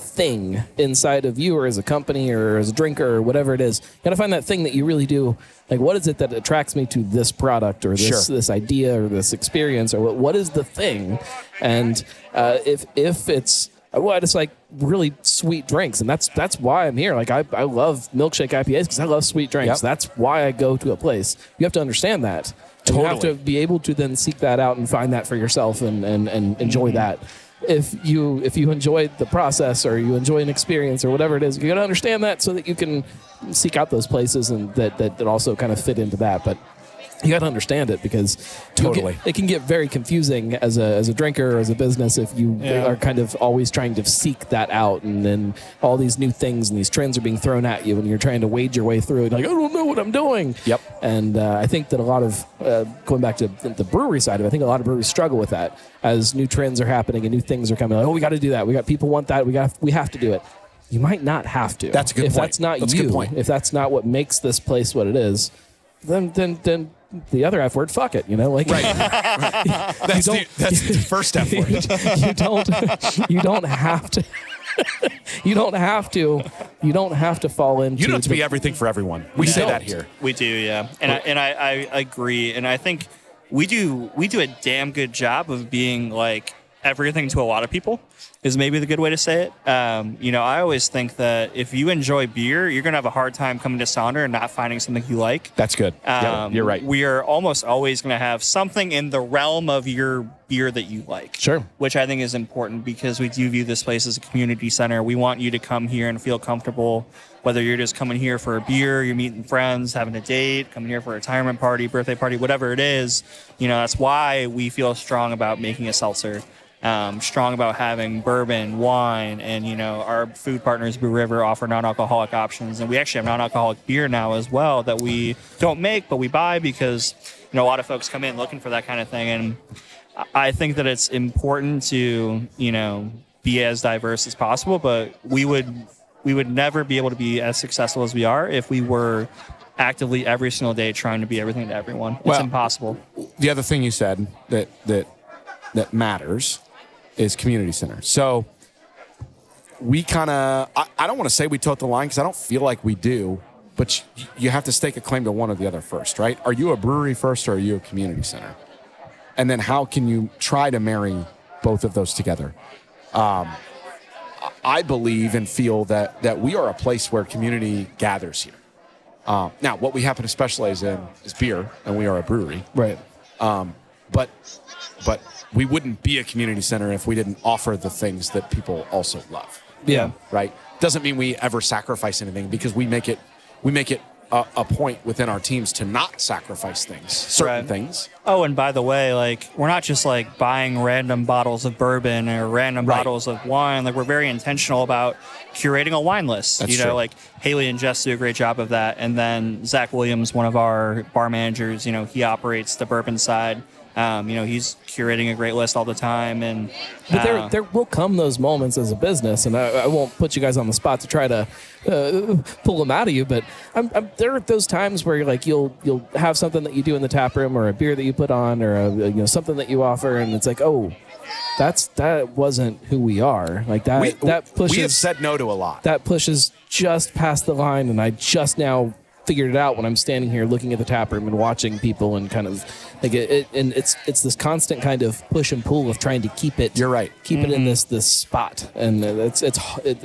thing inside of you, or as a company, or as a drinker, or whatever it is. You got to find that thing that you really do. Like, what is it that attracts me to this product, or this this idea, or this experience, or what is the thing? And if it's I just like really sweet drinks, and that's why I'm here. Like I love milkshake IPAs because I love sweet drinks. Yep. That's why I go to a place. You have to understand that. Totally. You have to be able to then seek that out and find that for yourself and enjoy that. If you enjoy the process or you enjoy an experience or whatever it is, you're going to understand that so that you can seek out those places and that also kind of fit into that. But you got to understand it because it can get very confusing as a drinker or as a business if you are kind of always trying to seek that out and then all these new things and these trends are being thrown at you and you're trying to wade your way through it. Like, I don't know what I'm doing. Yep. And I think that a lot of, going back to the brewery side of it, I think a lot of breweries struggle with that as new trends are happening and new things are coming. Like, oh, we got to do that. We got people want that. We have to do it. You might not have to. That's a good point. If that's not what makes this place what it is, then the other F word, fuck it, you know, like, right. That's the first F word. You don't have to fall into. You don't have to be everything for everyone. We say that here. We do, yeah. And I agree. And I think we do a damn good job of being like everything to a lot of people is maybe the good way to say it. I always think that if you enjoy beer, you're going to have a hard time coming to Sonder and not finding something you like. That's good. Yeah, you're right. We are almost always going to have something in the realm of your beer that you like. Sure. Which I think is important because we do view this place as a community center. We want you to come here and feel comfortable, whether you're just coming here for a beer, you're meeting friends, having a date, coming here for a retirement party, birthday party, whatever it is. You know, that's why we feel strong about making a seltzer. Strong about having bourbon, wine, and, our food partners, Brew River, offer non-alcoholic options. And we actually have non-alcoholic beer now as well that we don't make, but we buy because, a lot of folks come in looking for that kind of thing. And I think that it's important to, be as diverse as possible, but we would never be able to be as successful as we are if we were actively every single day trying to be everything to everyone. It's impossible. The other thing you said that matters is community center. So we kind of, I don't want to say we tote the line because I don't feel like we do, but you have to stake a claim to one or the other first, right? Are you a brewery first or are you a community center? And then how can you try to marry both of those together? I believe and feel that we are a place where community gathers here. Now, what we happen to specialize in is beer, and we are a brewery. Right. But we wouldn't be a community center if we didn't offer the things that people also love. Yeah. Right? Doesn't mean we ever sacrifice anything because we make it a point within our teams to not sacrifice things, certain things. Oh, and by the way, like we're not just like buying random bottles of bourbon or random bottles of wine. Like we're very intentional about curating a wine list. That's true. Like Haley and Jess do a great job of that. And then Zach Williams, one of our bar managers, he operates the bourbon side. He's curating a great list all the time. And but there will come those moments as a business, and I won't put you guys on the spot to try to pull them out of you, but there are those times where like you'll have something that you do in the tap room or a beer that you put on or something that you offer, and it's like, oh, that wasn't who we are. Like that that pushes. We have said no to a lot. That pushes just past the line, and I just now figured it out when I'm standing here looking at the tap room and watching people and kind of like it and it's this constant kind of push and pull of trying to keep it. You're right. Keep it in this spot. And it's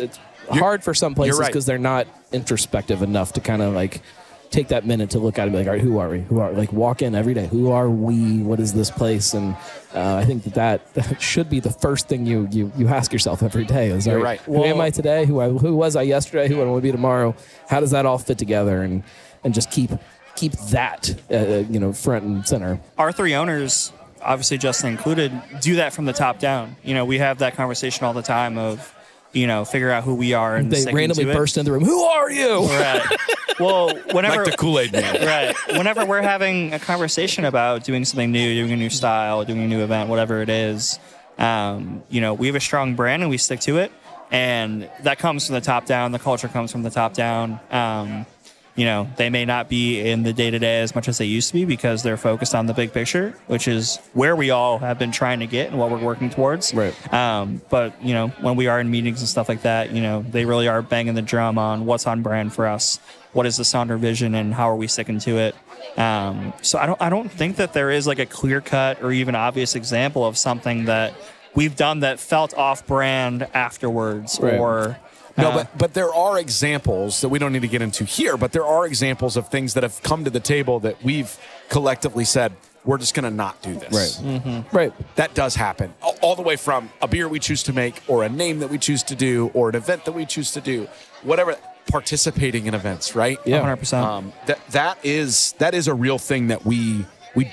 hard for some places because they're not introspective enough to kind of like take that minute to look at it and be like, all right, who are we? Like walk in every day. Who are we? What is this place? And I think that should be the first thing you ask yourself every day. Is you're right. Who am I today? Who was I yesterday? Who am I going to be tomorrow? How does that all fit together? And and just keep that front and center. Our three owners, obviously Justin included, do that from the top down. You know, we have that conversation all the time of, you know, figure out who we are, and they randomly burst into the room. Who are you? Right. Well, whenever like the Kool-Aid man. Right. Whenever we're having a conversation about doing something new, doing a new style, doing a new event, whatever it is, we have a strong brand and we stick to it, and that comes from the top down. The culture comes from the top down. They may not be in the day-to-day as much as they used to be because they're focused on the big picture, which is where we all have been trying to get and what we're working towards. Right. But, when we are in meetings and stuff like that, they really are banging the drum on what's on brand for us, what is the Sonder vision, and how are we sticking to it. So I don't think that there is like a clear-cut or even obvious example of something that we've done that felt off-brand afterwards. Right. Or... No, but there are examples that we don't need to get into here, but there are examples of things that have come to the table that we've collectively said, we're just going to not do this. Right. Mm-hmm. Right. That does happen. All the way from a beer we choose to make or a name that we choose to do or an event that we choose to do, whatever, participating in events, right? Yeah. 100%. That is a real thing that we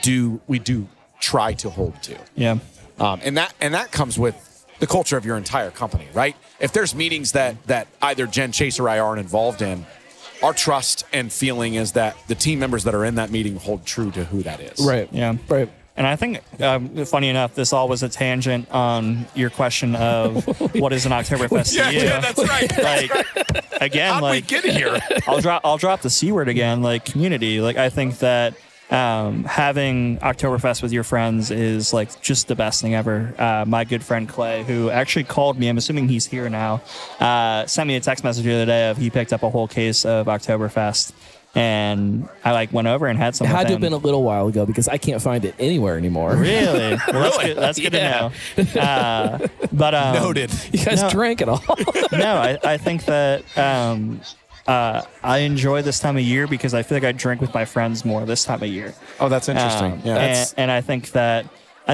do try to hold to. Yeah. And that comes with the culture of your entire company, right? If there's meetings that either Jen, Chase, or I aren't involved in, our trust and feeling is that the team members that are in that meeting hold true to who that is. Right, yeah, right. And I think, funny enough, this all was a tangent on your question of what is an Oktoberfest to you. Yeah, that's right. Again, how'd we get here? I'll drop the C word again, community. I think that having Oktoberfest with your friends is just the best thing ever. My good friend Clay, who actually called me, I'm assuming he's here now, sent me a text message the other day of he picked up a whole case of Oktoberfest, and I went over and had some. It had to have been a little while ago because I can't find it anywhere anymore. Really? Well, that's good. That's good to know. But noted. You guys drank it all. No, I think that. I enjoy this time of year because I feel like I drink with my friends more this time of year. Oh, that's interesting. And I think a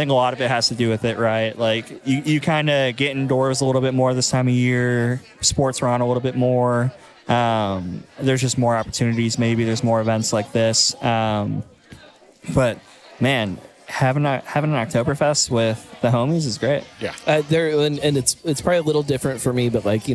lot of it has to do with it, right? You kind of get indoors a little bit more this time of year. Sports are on a little bit more. There's just more opportunities. Maybe there's more events like this. But man, having an Oktoberfest with the homies is great. Yeah. It's probably a little different for me, but at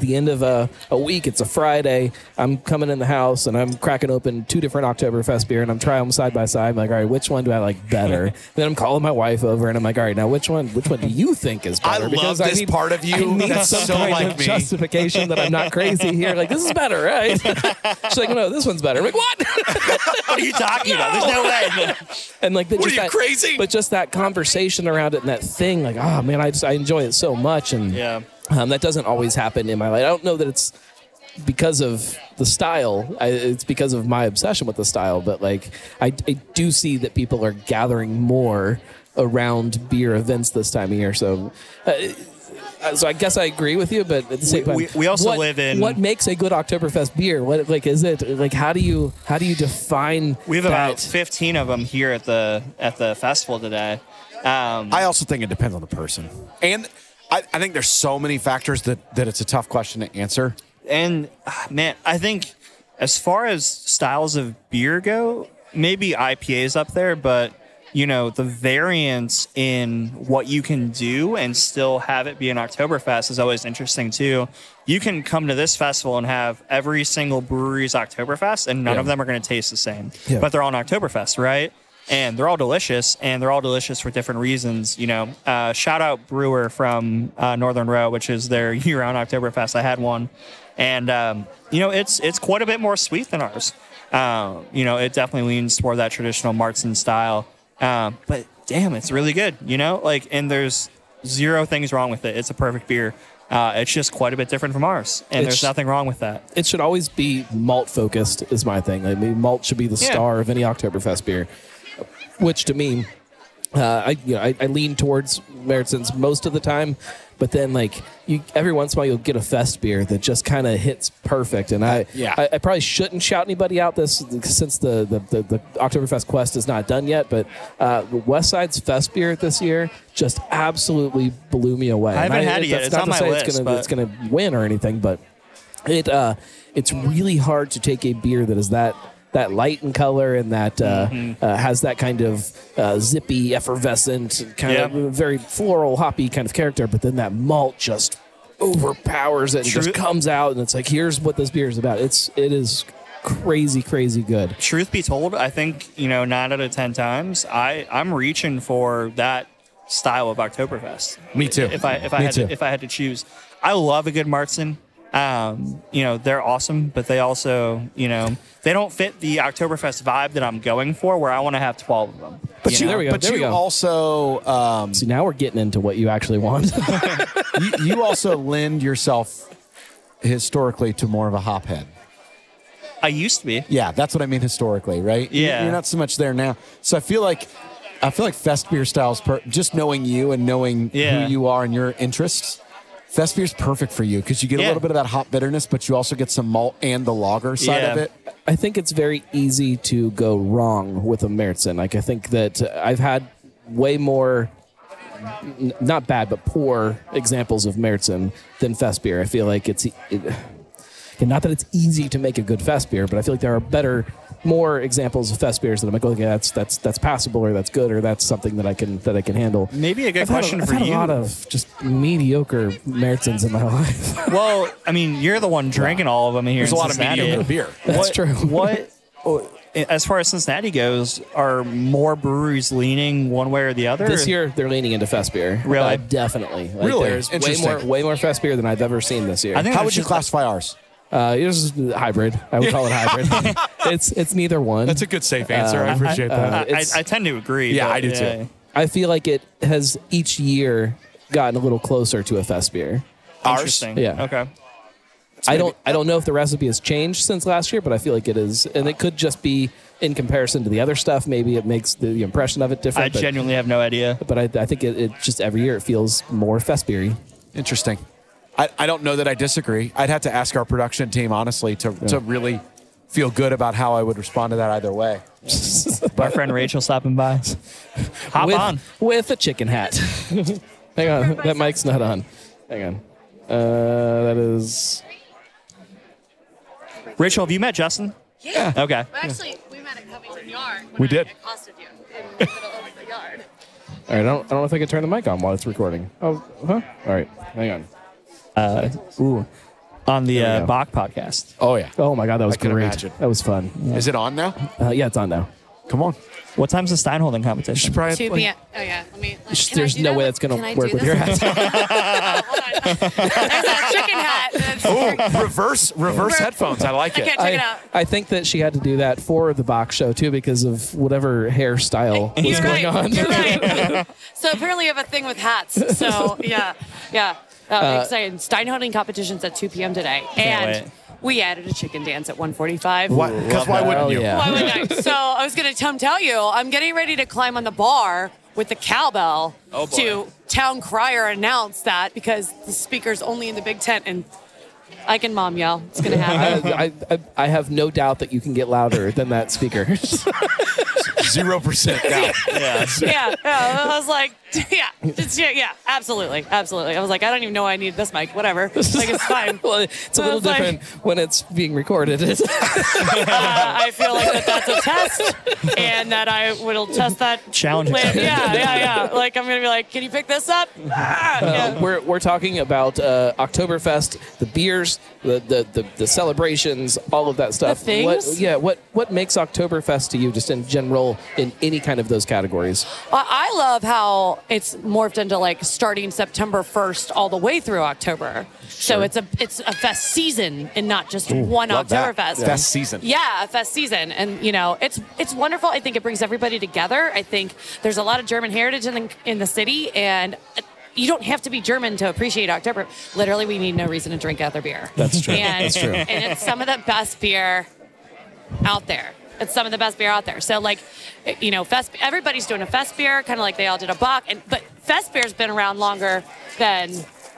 the end of a week, it's a Friday. I'm coming in the house and I'm cracking open 2 different Oktoberfest beer and I'm trying them side by side. I'm like, all right, which one do I like better? Then I'm calling my wife over and I'm like, all right, now which one do you think is better? I need, part of you. I need that's some so kind like of me. Justification that I'm not crazy here. This is better, right? She's like, no, this one's better. I'm like, what? What are you talking about? There's no way. And are you crazy? But just that conversation around it and that thing, I enjoy it so much, and that doesn't always happen in my life. I don't know that it's because of the style. It's because of my obsession with the style. But I do see that people are gathering more around beer events this time of year. So. So I guess I agree with you, but at the same time, we also live in what makes a good Oktoberfest beer. What is it? How do you define? We have about 15 of them here at the festival today. I also think it depends on the person, and I think there's so many factors that it's a tough question to answer. And man, I think as far as styles of beer go, maybe IPA is up there, but. The variance in what you can do and still have it be an Oktoberfest is always interesting, too. You can come to this festival and have every single brewery's Oktoberfest, and none of them are going to taste the same. Yeah. But they're all an Oktoberfest, right? And they're all delicious, for different reasons. Shout-out brewer from Northern Row, which is their year-round Oktoberfest. I had one. And, it's quite a bit more sweet than ours. It definitely leans toward that traditional Märzen style. But damn, it's really good, and there's 0 things wrong with it. It's a perfect beer. It's just quite a bit different from ours, and there's nothing wrong with that. It should always be malt focused is my thing. Malt should be the star of any Oktoberfest beer, which to me, I lean towards Märzen's most of the time, but then every once in a while you'll get a fest beer that just kind of hits perfect, and I probably shouldn't shout anybody out this since the Oktoberfest Quest is not done yet, but Westside's fest beer this year just absolutely blew me away. I haven't had it yet. It's on my list. It's going to win or anything, but It's really hard to take a beer that is that light in color and that has that kind of zippy, effervescent, kind of very floral, hoppy kind of character, but then that malt just overpowers it and just comes out, and it's like, here's what this beer is about. It is crazy, crazy good. Truth be told, I think, 9 out of 10 times, I'm reaching for that style of Oktoberfest. Me too. If I had to choose, I love a good Märzen. They're awesome, but they also, they don't fit the Oktoberfest vibe that I'm going for, where I want to have 12 of them. But also... see, now we're getting into what you actually want. you also lend yourself historically to more of a hophead. I used to be. Yeah, that's what I mean historically, right? Yeah. You're not so much there now. So I feel like Festbier styles, just knowing you and knowing who you are and your interests, Festbier's perfect for you because you get a little bit of that hop bitterness, but you also get some malt and the lager side of it. I think it's very easy to go wrong with a Märzen. Like, I think that I've had way more, not bad, but poor examples of Märzen than Festbier. I feel like and not that it's easy to make a good Festbier, but I feel like there are more examples of Festbiers that I'm like, okay, that's passable, or that's good, or that's something that I can handle. Maybe a good question for you. I've had a lot of just mediocre Märzens in my life. Well, I mean, you're the one drinking all of them here. There's a lot of mediocre beer. That's true. As far as Cincinnati goes, are more breweries leaning one way or the other? This year, they're leaning into Festbier. Really? Definitely. Like, really? There's way more Festbier than I've ever seen this year. How would you classify ours? It's hybrid. I would call it hybrid. It's neither one. That's a good safe answer. I appreciate that. I tend to agree. Yeah, I do too. I feel like it has each year gotten a little closer to a Festbier. Interesting. Yeah. Okay. I don't know if the recipe has changed since last year, but I feel like it is, and it could just be in comparison to the other stuff. Maybe it makes the impression of it different. I genuinely have no idea. But I think it just every year it feels more Festbiery. Interesting. I don't know that I disagree. I'd have to ask our production team, honestly, to really feel good about how I would respond to that either way. Our friend Rachel stopping by. With a chicken hat. Hang on. That mic's not on. Hang on. That is... Rachel, have you met Justin? Yeah. Okay. Well, actually, we met at Covington Yard. We did. I accosted you in the middle of the yard. All right. I don't know if I can turn the mic on while it's recording. Oh, huh? All right. Hang on. On the Bock podcast. Oh, yeah. Oh, my God. That was great. Imagine. That was fun. Yeah. Is it on now? Yeah, it's on now. Come on. What time's the Steinholding competition? 2 p.m. Oh, yeah. There's no way that's going to work with your hat. Oh, hold on. There's a chicken hat. Oh, reverse headphones. I like it. Okay, check it out. I think that she had to do that for the Bock show, too, because of whatever hairstyle was going on. You're right. So apparently you have a thing with hats. So, yeah. Yeah. Exciting. Steinholding competition's at 2 p.m. today. And we added a chicken dance at 1:45. Because why wouldn't you? Yeah. Why wouldn't I? So I was going to tell you, I'm getting ready to climb on the bar with the cowbell to town crier announce that, because the speaker's only in the big tent and I can mom yell. It's going to happen. I have no doubt that you can get louder than that speaker. 0% down. Yeah. I was like, absolutely. Absolutely. I was like, I don't even know why I need this mic. Whatever. Like, it's fine. Well, it's a little different when it's being recorded. I feel like that's a test and that I will test that. Challenge. Yeah. Like, I'm going to be like, can you pick this up? We're talking about Oktoberfest, the beers, the celebrations, all of that stuff. The things? What makes Oktoberfest to you, just in general, in any kind of those categories? I love how it's morphed into, like, starting September 1st all the way through October. Sure. So it's a fest season and not just one Oktoberfest. Yeah. Fest season. Yeah, a fest season. And, it's wonderful. I think it brings everybody together. I think there's a lot of German heritage in the city, and... you don't have to be German to appreciate Oktober. Literally, we need no reason to drink other beer. That's true. And it's some of the best beer out there. So, like, everybody's doing a Festbier, kind of like they all did a Bock. But Festbier's been around longer than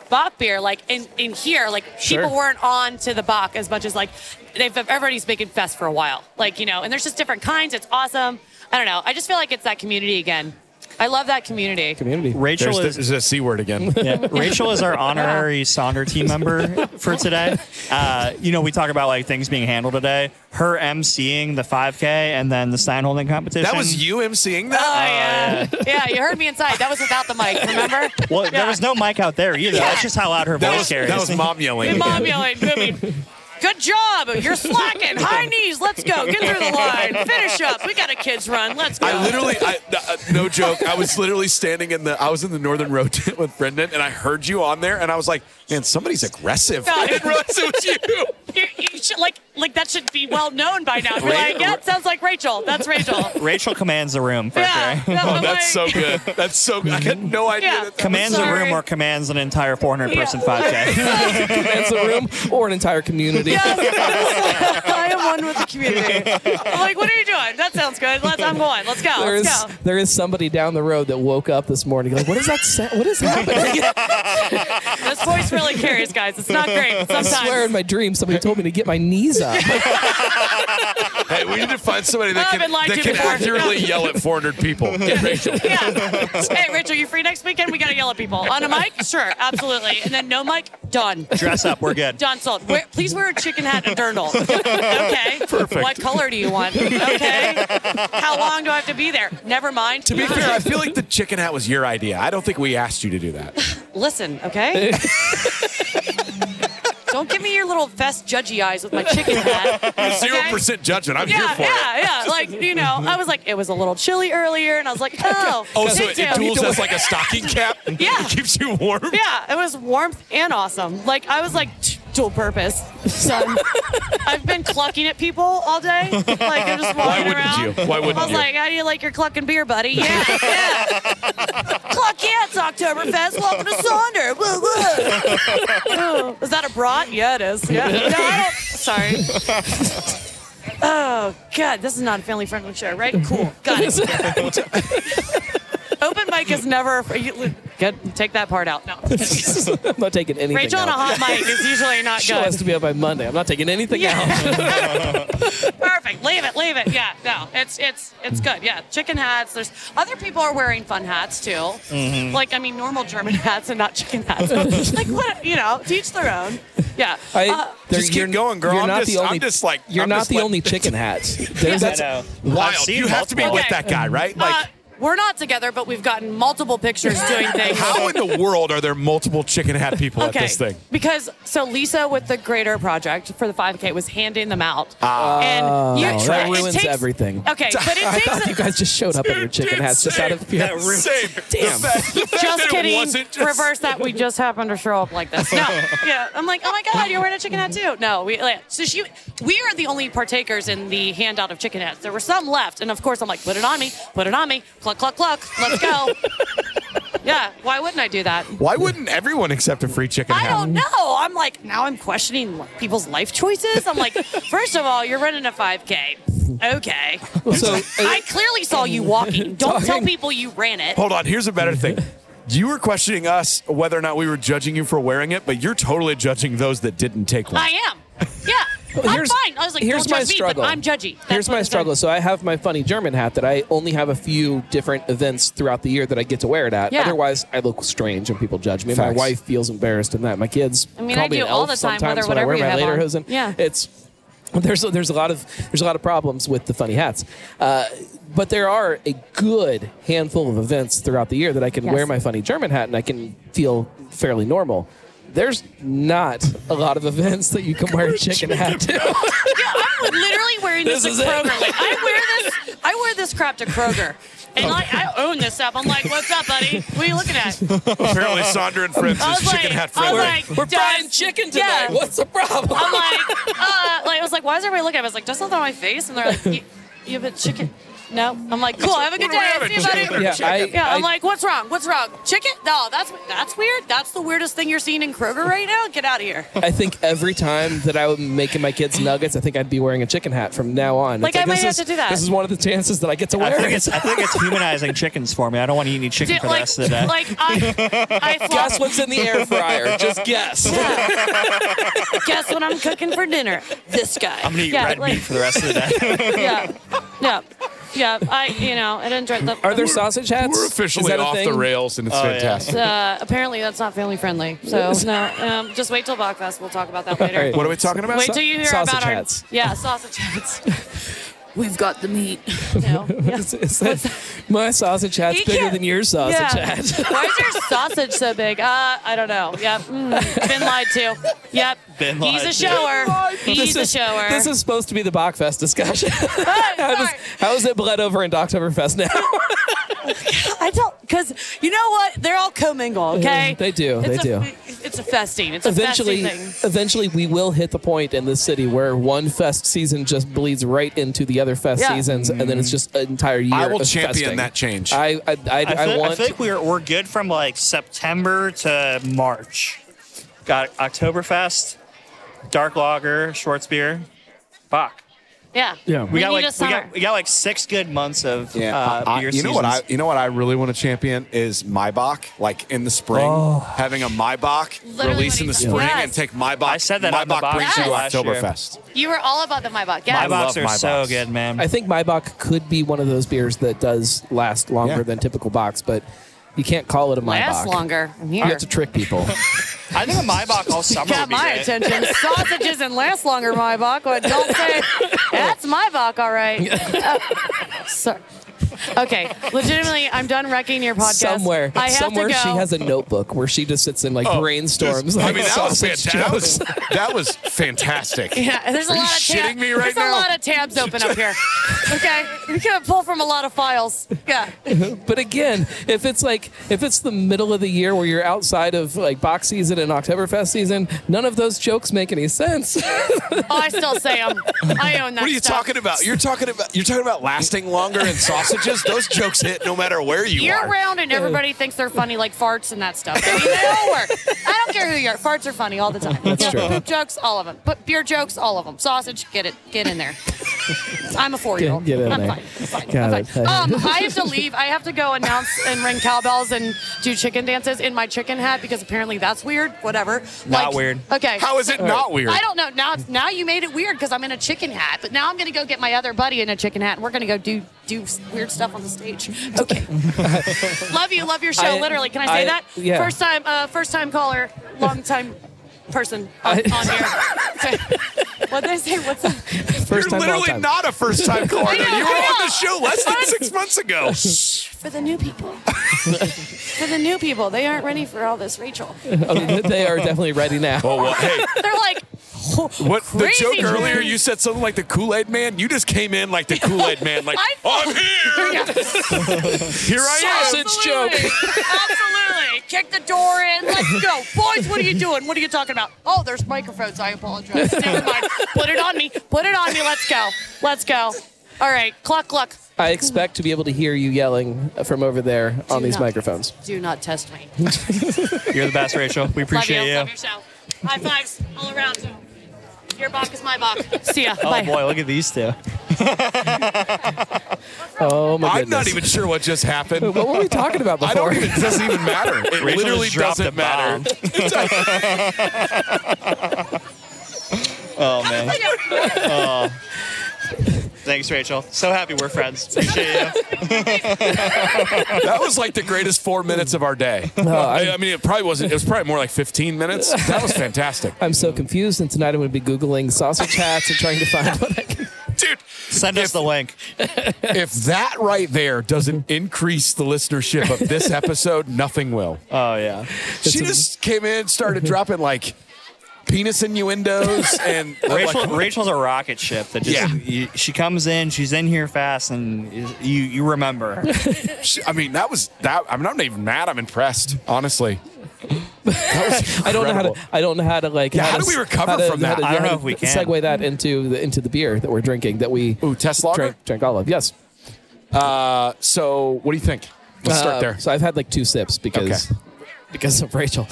Bock beer. Like, in here, like, people weren't on to the Bock as much as, like, everybody's making Fest for a while. Like, and there's just different kinds. It's awesome. I don't know. I just feel like it's that community again. I love that community. Rachel is a C word again. Yeah. Rachel is our honorary Sonder team member for today. You know, we talk about like things being handled today. Her emceeing the 5K and then the sign holding competition. That was you emceeing that? Oh, yeah. Yeah, you heard me inside. That was without the mic, remember? Well, there was no mic out there either. Yeah. That's just how loud her voice carries. That was mom yelling. Mom yelling. Good job. You're slacking. High knees. Let's go. Get through the line. Finish up. We got a kids run. Let's go. I literally, no joke. I was literally standing I was in the Northern Row tent with Brendan, and I heard you on there, and I was like, man, somebody's aggressive. No, I didn't realize it was you. You should, like that should be well known by now. You're like, yeah, it sounds like Rachel. That's Rachel. Rachel commands the room. For sure. No, that's so good. That's so good. I had no idea. Yeah. That commands a room or commands an entire 400-person 5K. Commands a room or an entire community. Yes. I am one with the community. I'm like, what are you doing? That sounds good. I'm going. Let's go. There is somebody down the road that woke up this morning like, what is that sound? What is happening? This voice really carries, guys. It's not great. Sometimes. I swear in my dream somebody told me to get my knees up. Hey, we need to find somebody that can accurately yell at 400 people. Get Rachel. Yeah. Hey, Rachel, you free next weekend? We got to yell at people. On a mic? Sure, absolutely. And then no mic? Done. Dress up. We're good. Done. Sold. Please wear a chicken hat and a dirndl. Okay. Perfect. What color do you want? Okay. How long do I have to be there? Never mind. To be fair, I feel like the chicken hat was your idea. I don't think we asked you to do that. Listen, okay? Don't give me your little fest judgy eyes with my chicken hat. Okay? 0% judgment. I'm here for it. Yeah. Like, you know, I was like, it was a little chilly earlier, and I was like, oh. Oh, so it duels as like a stocking cap? Yeah. It keeps you warm? Yeah. It was warmth and awesome. Like, I was like, dual purpose. So I've been clucking at people all day. Like, I'm just walking around. Why wouldn't you? I was like, how do you like your clucking beer, buddy? Yeah. Cluck, yeah, it's Oktoberfest. Welcome to Sonder. Woo, woo. Is that a brat? Yeah, it is. Yeah. No, I don't. Sorry. Oh, God, this is not a family-friendly show, right? Cool. Got it. Open mic is never... Good. Take that part out. No. I'm not taking anything Rachel out. Rachel on a hot mic is usually not good. She has to be up by Monday. I'm not taking anything out. Perfect. Leave it. Yeah. No. It's good. Yeah. Chicken hats. There's other people are wearing fun hats, too. Mm-hmm. Like, I mean, normal German hats and not chicken hats. Like, what? You know, teach their own. Yeah. Just keep going, girl. You're not the only chicken hats. That's wild. You have to be with that guy, right? Like... We're not together, but we've gotten multiple pictures doing things. How in the world are there multiple chicken hat people at this thing? Because, Lisa with the Greater Project for the 5K was handing them out. That ruins everything. Okay, but it takes... I thought you guys just showed up in your chicken hats just out of fear. Damn. Just kidding. Reverse that. We just happened to show up like this. No. Yeah. I'm like, oh my God, you're wearing a chicken hat too. No. We are the only partakers in the handout of chicken hats. There were some left. And of course, I'm like, put it on me. Cluck, cluck, cluck. Let's go. Yeah, why wouldn't I do that? Why wouldn't everyone accept a free chicken hat? I don't know. I'm like, now I'm questioning people's life choices. I'm like, first of all, you're running a 5K. Okay. So, I clearly saw you walking. Don't tell people you ran it. Hold on. Here's a better thing. You were questioning us whether or not we were judging you for wearing it, but you're totally judging those that didn't take one. I am. Yeah. I'm fine. I was like, here's my struggle. I'm judgy. Here's my struggle. So I have my funny German hat that I only have a few different events throughout the year that I get to wear it at. Yeah. Otherwise, I look strange and people judge me. Facts. My wife feels embarrassed in that. My kids call me an elf sometimes when I wear my lederhosen. Yeah. There's a lot of problems with the funny hats. But there are a good handful of events throughout the year that I can wear my funny German hat and I can feel fairly normal. There's not a lot of events that you can wear a chicken hat to. Yeah, I'm literally wearing this to Kroger. Like, I wear this crap to Kroger. And I own this up. I'm like, what's up, buddy? What are you looking at? Apparently, Sonder and Friends is chicken hat friendly. Like, we're frying chicken tonight. Yeah. What's the problem? I'm like, I was like, why is everybody looking at me? I was like, does something on my face? And they're like, you have a chicken... No, I'm like, cool, have a good day. See you, buddy. I'm like, what's wrong? Chicken? No, that's weird. That's the weirdest thing you're seeing in Kroger right now. Get out of here. I think every time that I was making my kids nuggets, I think I'd be wearing a chicken hat from now on. Like, I might have to do that. This is one of the chances that I get to wear it. I think it's humanizing chickens for me. I don't want to eat any chicken for the rest of the day. Like, I guess what's in the air fryer. Just guess. Yeah. Guess what I'm cooking for dinner? This guy. I'm going to eat red meat for the rest of the day. Yeah. No. Yeah, I enjoyed the... Are there sausage hats? We're officially off the rails, and it's fantastic. Yeah. Apparently, that's not family friendly, so no. Just wait till Bockfest. We'll talk about that later. Right. What are we talking about? Wait till you hear sausage about hats. Sausage hats. We've got the meat. No. Yeah. My sausage hat's bigger than your sausage hat. Why is your sausage so big? I don't know. Yep. Been lied to. Yep. He's a shower. This is supposed to be the Bockfest discussion. Oh, how is it bled over in Oktoberfest now? Because you know what? They're all commingle, okay? They do. It's a festing. It's eventually, a festing thing. Eventually, we will hit the point in this city where one fest season just bleeds right into the other fest seasons, and then it's just an entire year of festing. I will champion that change. I think we're good from like September to March. Got Oktoberfest, Dark Lager, Schwarzbier, Bock. Yeah. We got like 6 good months of beer seasons. You know what I really want to champion is Maibock, like in the spring, having a Maibock release in the spring and take Maibock. I said that Maibock brings you to Oktoberfest. You were all about the Maibock. Yeah. Maibocks are so good, man. I think Maibock could be one of those beers that does last longer than typical Bocks, but you can't call it a Maibock. Lasts longer. I'm here. You have to trick people. I think a Maibock all summer would be got my attention. Sausages and last longer Maibock. Don't say, that's Maibock, all right. Sorry. Okay, legitimately, I'm done wrecking your podcast. Somewhere she has a notebook where she just sits and brainstorms. That was fantastic. Yeah, there's a lot of tabs. There's a lot of tabs open up here. Okay, you can pull from a lot of files. Yeah. But again, if it's the middle of the year where you're outside of Bock season and Oktoberfest season, none of those jokes make any sense. Oh, I still say them. I own that. What are you talking about? You're talking about lasting longer and sausages. Those jokes hit no matter where you are. Year round, and everybody thinks they're funny, like farts and that stuff. I mean, they all work. I don't care who you are. Farts are funny all the time. That's true. Poop jokes, all of them. But beer jokes, all of them. Sausage, get in there. I'm a 4-year-old. I'm fine. I have to leave. I have to go announce and ring cowbells and do chicken dances in my chicken hat because apparently that's weird. Whatever. Not weird. Okay. How is it not weird? I don't know. Now you made it weird because I'm in a chicken hat. But now I'm going to go get my other buddy in a chicken hat, and we're going to go do weird stuff on the stage. Okay. Love your show. Literally, can I say that? Yeah. First time caller, long time person on here. Okay. What did I say? What's up? You're literally not a first time caller. You were on the show less than 6 months ago. For the new people. They aren't ready for all this, Rachel. Oh, they are definitely ready now. Oh, well, hey. They're like. What the joke earlier? You said something like the Kool-Aid Man. You just came in like the Kool-Aid Man, like I'm here. Yeah. Here I am. Sausage joke. Absolutely. Kick the door in. Let's go, boys. What are you doing? What are you talking about? Oh, there's microphones. I apologize. Never mind. Put it on me. Let's go. All right. Cluck. I expect to be able to hear you yelling from over there on these microphones. Do not test me. You're the best, Rachel. We appreciate you. Love your show. High fives all around. Your Bock is my Bock. See ya. Oh, bye. Boy, look at these two. Oh, my goodness. I'm not even sure what just happened. What were we talking about before? It doesn't even matter. It literally doesn't matter. Oh, man. Oh. Thanks, Rachel. So happy we're friends. Appreciate you. That was like the greatest 4 minutes of our day. No, I mean, it probably wasn't. It was probably more like 15 minutes. That was fantastic. I'm so confused, and tonight I'm going to be Googling sausage hats and trying to find what I can. Dude, send us the link. If that right there doesn't increase the listenership of this episode, nothing will. Oh, yeah. She just came in, started dropping penis innuendos and Rachel's a rocket ship that just she comes in, she's in here fast, and you remember her. I'm not even mad. I'm impressed, honestly. I don't know how to how do we recover from that? I don't know if we can segue that into the beer that we're drinking that we TestLogger drank all of. Yes. So what do you think? Let's start there. So I've had 2 sips because of Rachel.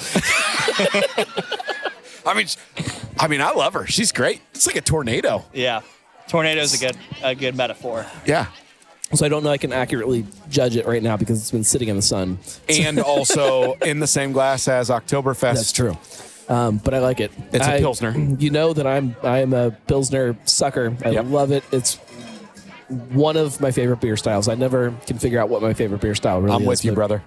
I mean, I love her. She's great. It's like a tornado. Yeah. Tornado's a good metaphor. Yeah. So I don't know I can accurately judge it right now because it's been sitting in the sun. And also in the same glass as Oktoberfest. That's true. But I like it. It's a Pilsner. You know that I'm a Pilsner sucker. I love it. It's one of my favorite beer styles. I never can figure out what my favorite beer style really is. I'm with you, brother.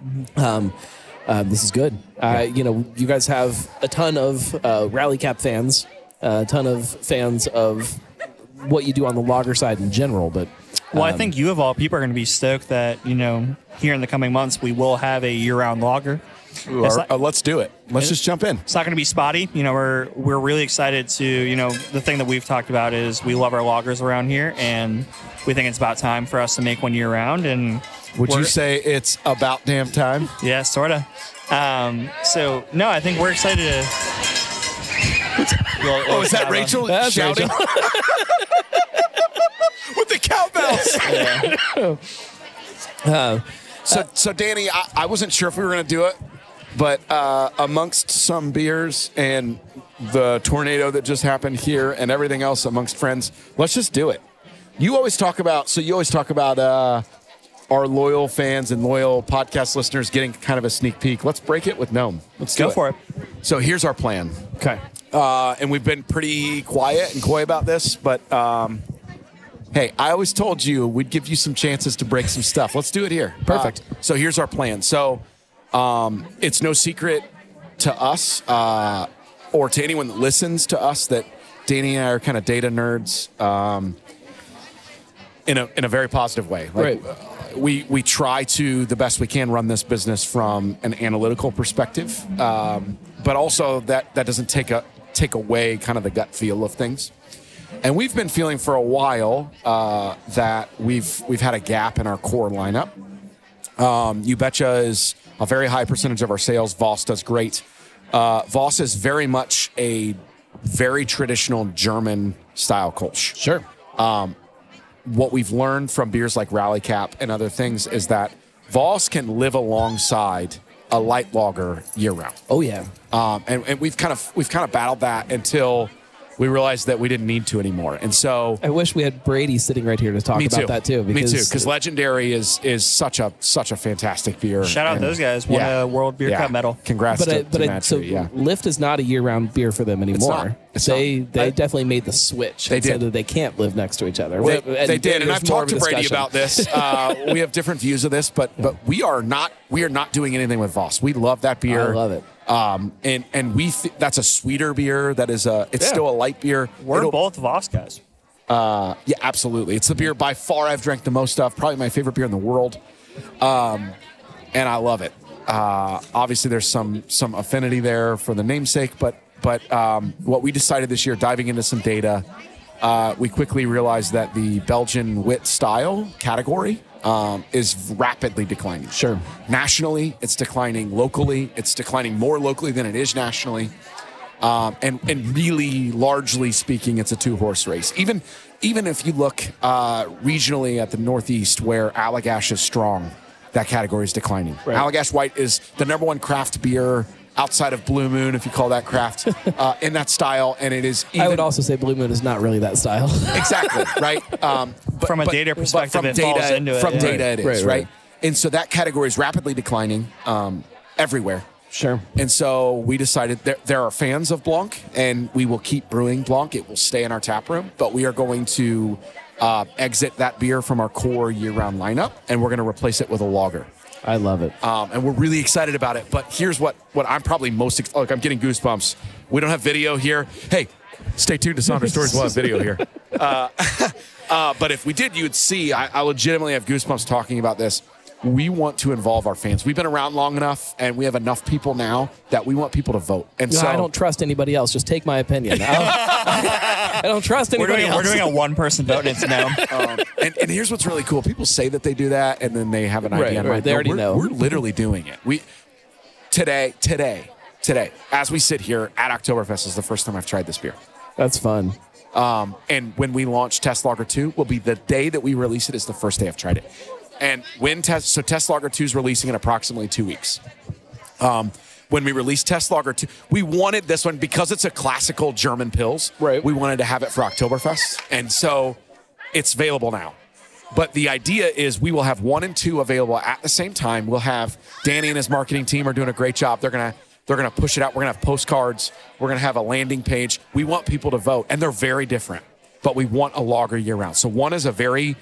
This is good. You know, you guys have a ton of Rally Cap fans, a ton of fans of what you do on the lager side in general. But well, I think you of all people are going to be stoked that, you know, here in the coming months, we will have a year-round lager. Ooh, let's do it. Let's just jump in. It's not going to be spotty. You know, we're really excited to, you know, the thing that we've talked about is we love our lagers around here, and we think it's about time for us to make one year round. And would you say it's about damn time? Yeah, sort of. So, no, I think we're excited to... is that Rachel shouting? Rachel. With the cowbells. Yeah. So Danny, I wasn't sure if we were going to do it. But amongst some beers and the tornado that just happened here and everything else amongst friends, let's just do it. You always talk about our loyal fans and loyal podcast listeners getting kind of a sneak peek. Let's break it with Gnome. Let's go for it. So here's our plan. Okay. And we've been pretty quiet and coy about this, but hey, I always told you we'd give you some chances to break some stuff. Let's do it here. Perfect. So here's our plan. So... it's no secret to us or to anyone that listens to us that Danny and I are kind of data nerds in a very positive way. Like, right. We try to, the best we can, run this business from an analytical perspective, but also that doesn't take away kind of the gut feel of things. And we've been feeling for a while that we've had a gap in our core lineup. You Betcha is a very high percentage of our sales. Voss does great. Voss is very much a very traditional German style Kolsch. Sure. What we've learned from beers like Rally Cap and other things is that Voss can live alongside a light lager year round. Oh yeah. And we've kind of battled that until we realized that we didn't need to anymore. And so I wish we had Brady sitting right here to talk about that too. Because Legendary is such a fantastic beer. Shout out those guys. Won a World Beer Cup medal. Congrats to Matt. So Lyft is not a year-round beer for them anymore. They definitely made the switch. They did. So that they can't live next to each other. They did. And I've talked to Brady about this. We have different views of this, but we are not doing anything with Voss. We love that beer. I love it. And that's a sweeter beer. That is still a light beer. We're both Voss guys. Yeah, absolutely. It's the beer by far I've drank the most of. Probably my favorite beer in the world. And I love it. Obviously there's some affinity there for the namesake, but what we decided this year, diving into some data, we quickly realized that the Belgian wit style category is rapidly declining. Sure. Nationally, it's declining. Locally, it's declining more locally than it is nationally. And really, largely speaking, it's a two-horse race. Even if you look regionally at the Northeast, where Allagash is strong, that category is declining. Right. Allagash White is the number one craft beer outside of Blue Moon, if you call that craft, in that style, and it is even... I would also say Blue Moon is not really that style. Exactly, right? From a data perspective, it falls into it. From data, it is, right? And so that category is rapidly declining everywhere. Sure. And so we decided there are fans of Blanc, and we will keep brewing Blanc. It will stay in our tap room, but we are going to exit that beer from our core year-round lineup, and we're going to replace it with a lager. I love it. And we're really excited about it. But here's what I'm probably most excited. Look, I'm getting goosebumps. We don't have video here. Hey, stay tuned to Sonder Stories. We'll have video here. But if we did, you would see I legitimately have goosebumps talking about this. We want to involve our fans. We've been around long enough, and we have enough people now that we want people to vote. And so I don't trust anybody else. Just take my opinion. I don't trust anybody else. We're doing a one-person vote. It's now. And here's what's really cool. People say that they do that, and then they have an idea. Right. They already know. We're literally doing it. Today, as we sit here at Oktoberfest, is the first time I've tried this beer. That's fun. And when we launch TestLogger 2, will be the day that we release it is the first day I've tried it. And so TestLogger 2 is releasing in approximately 2 weeks. When we released TestLogger 2, we wanted this one because it's a classical German Pils. Right. We wanted to have it for Oktoberfest. And so it's available now. But the idea is we will have 1 and 2 available at the same time. We'll have Danny and his marketing team are doing a great job. They're gonna push it out. We're going to have postcards. We're going to have a landing page. We want people to vote. And they're very different. But we want a lager year round. So one is a very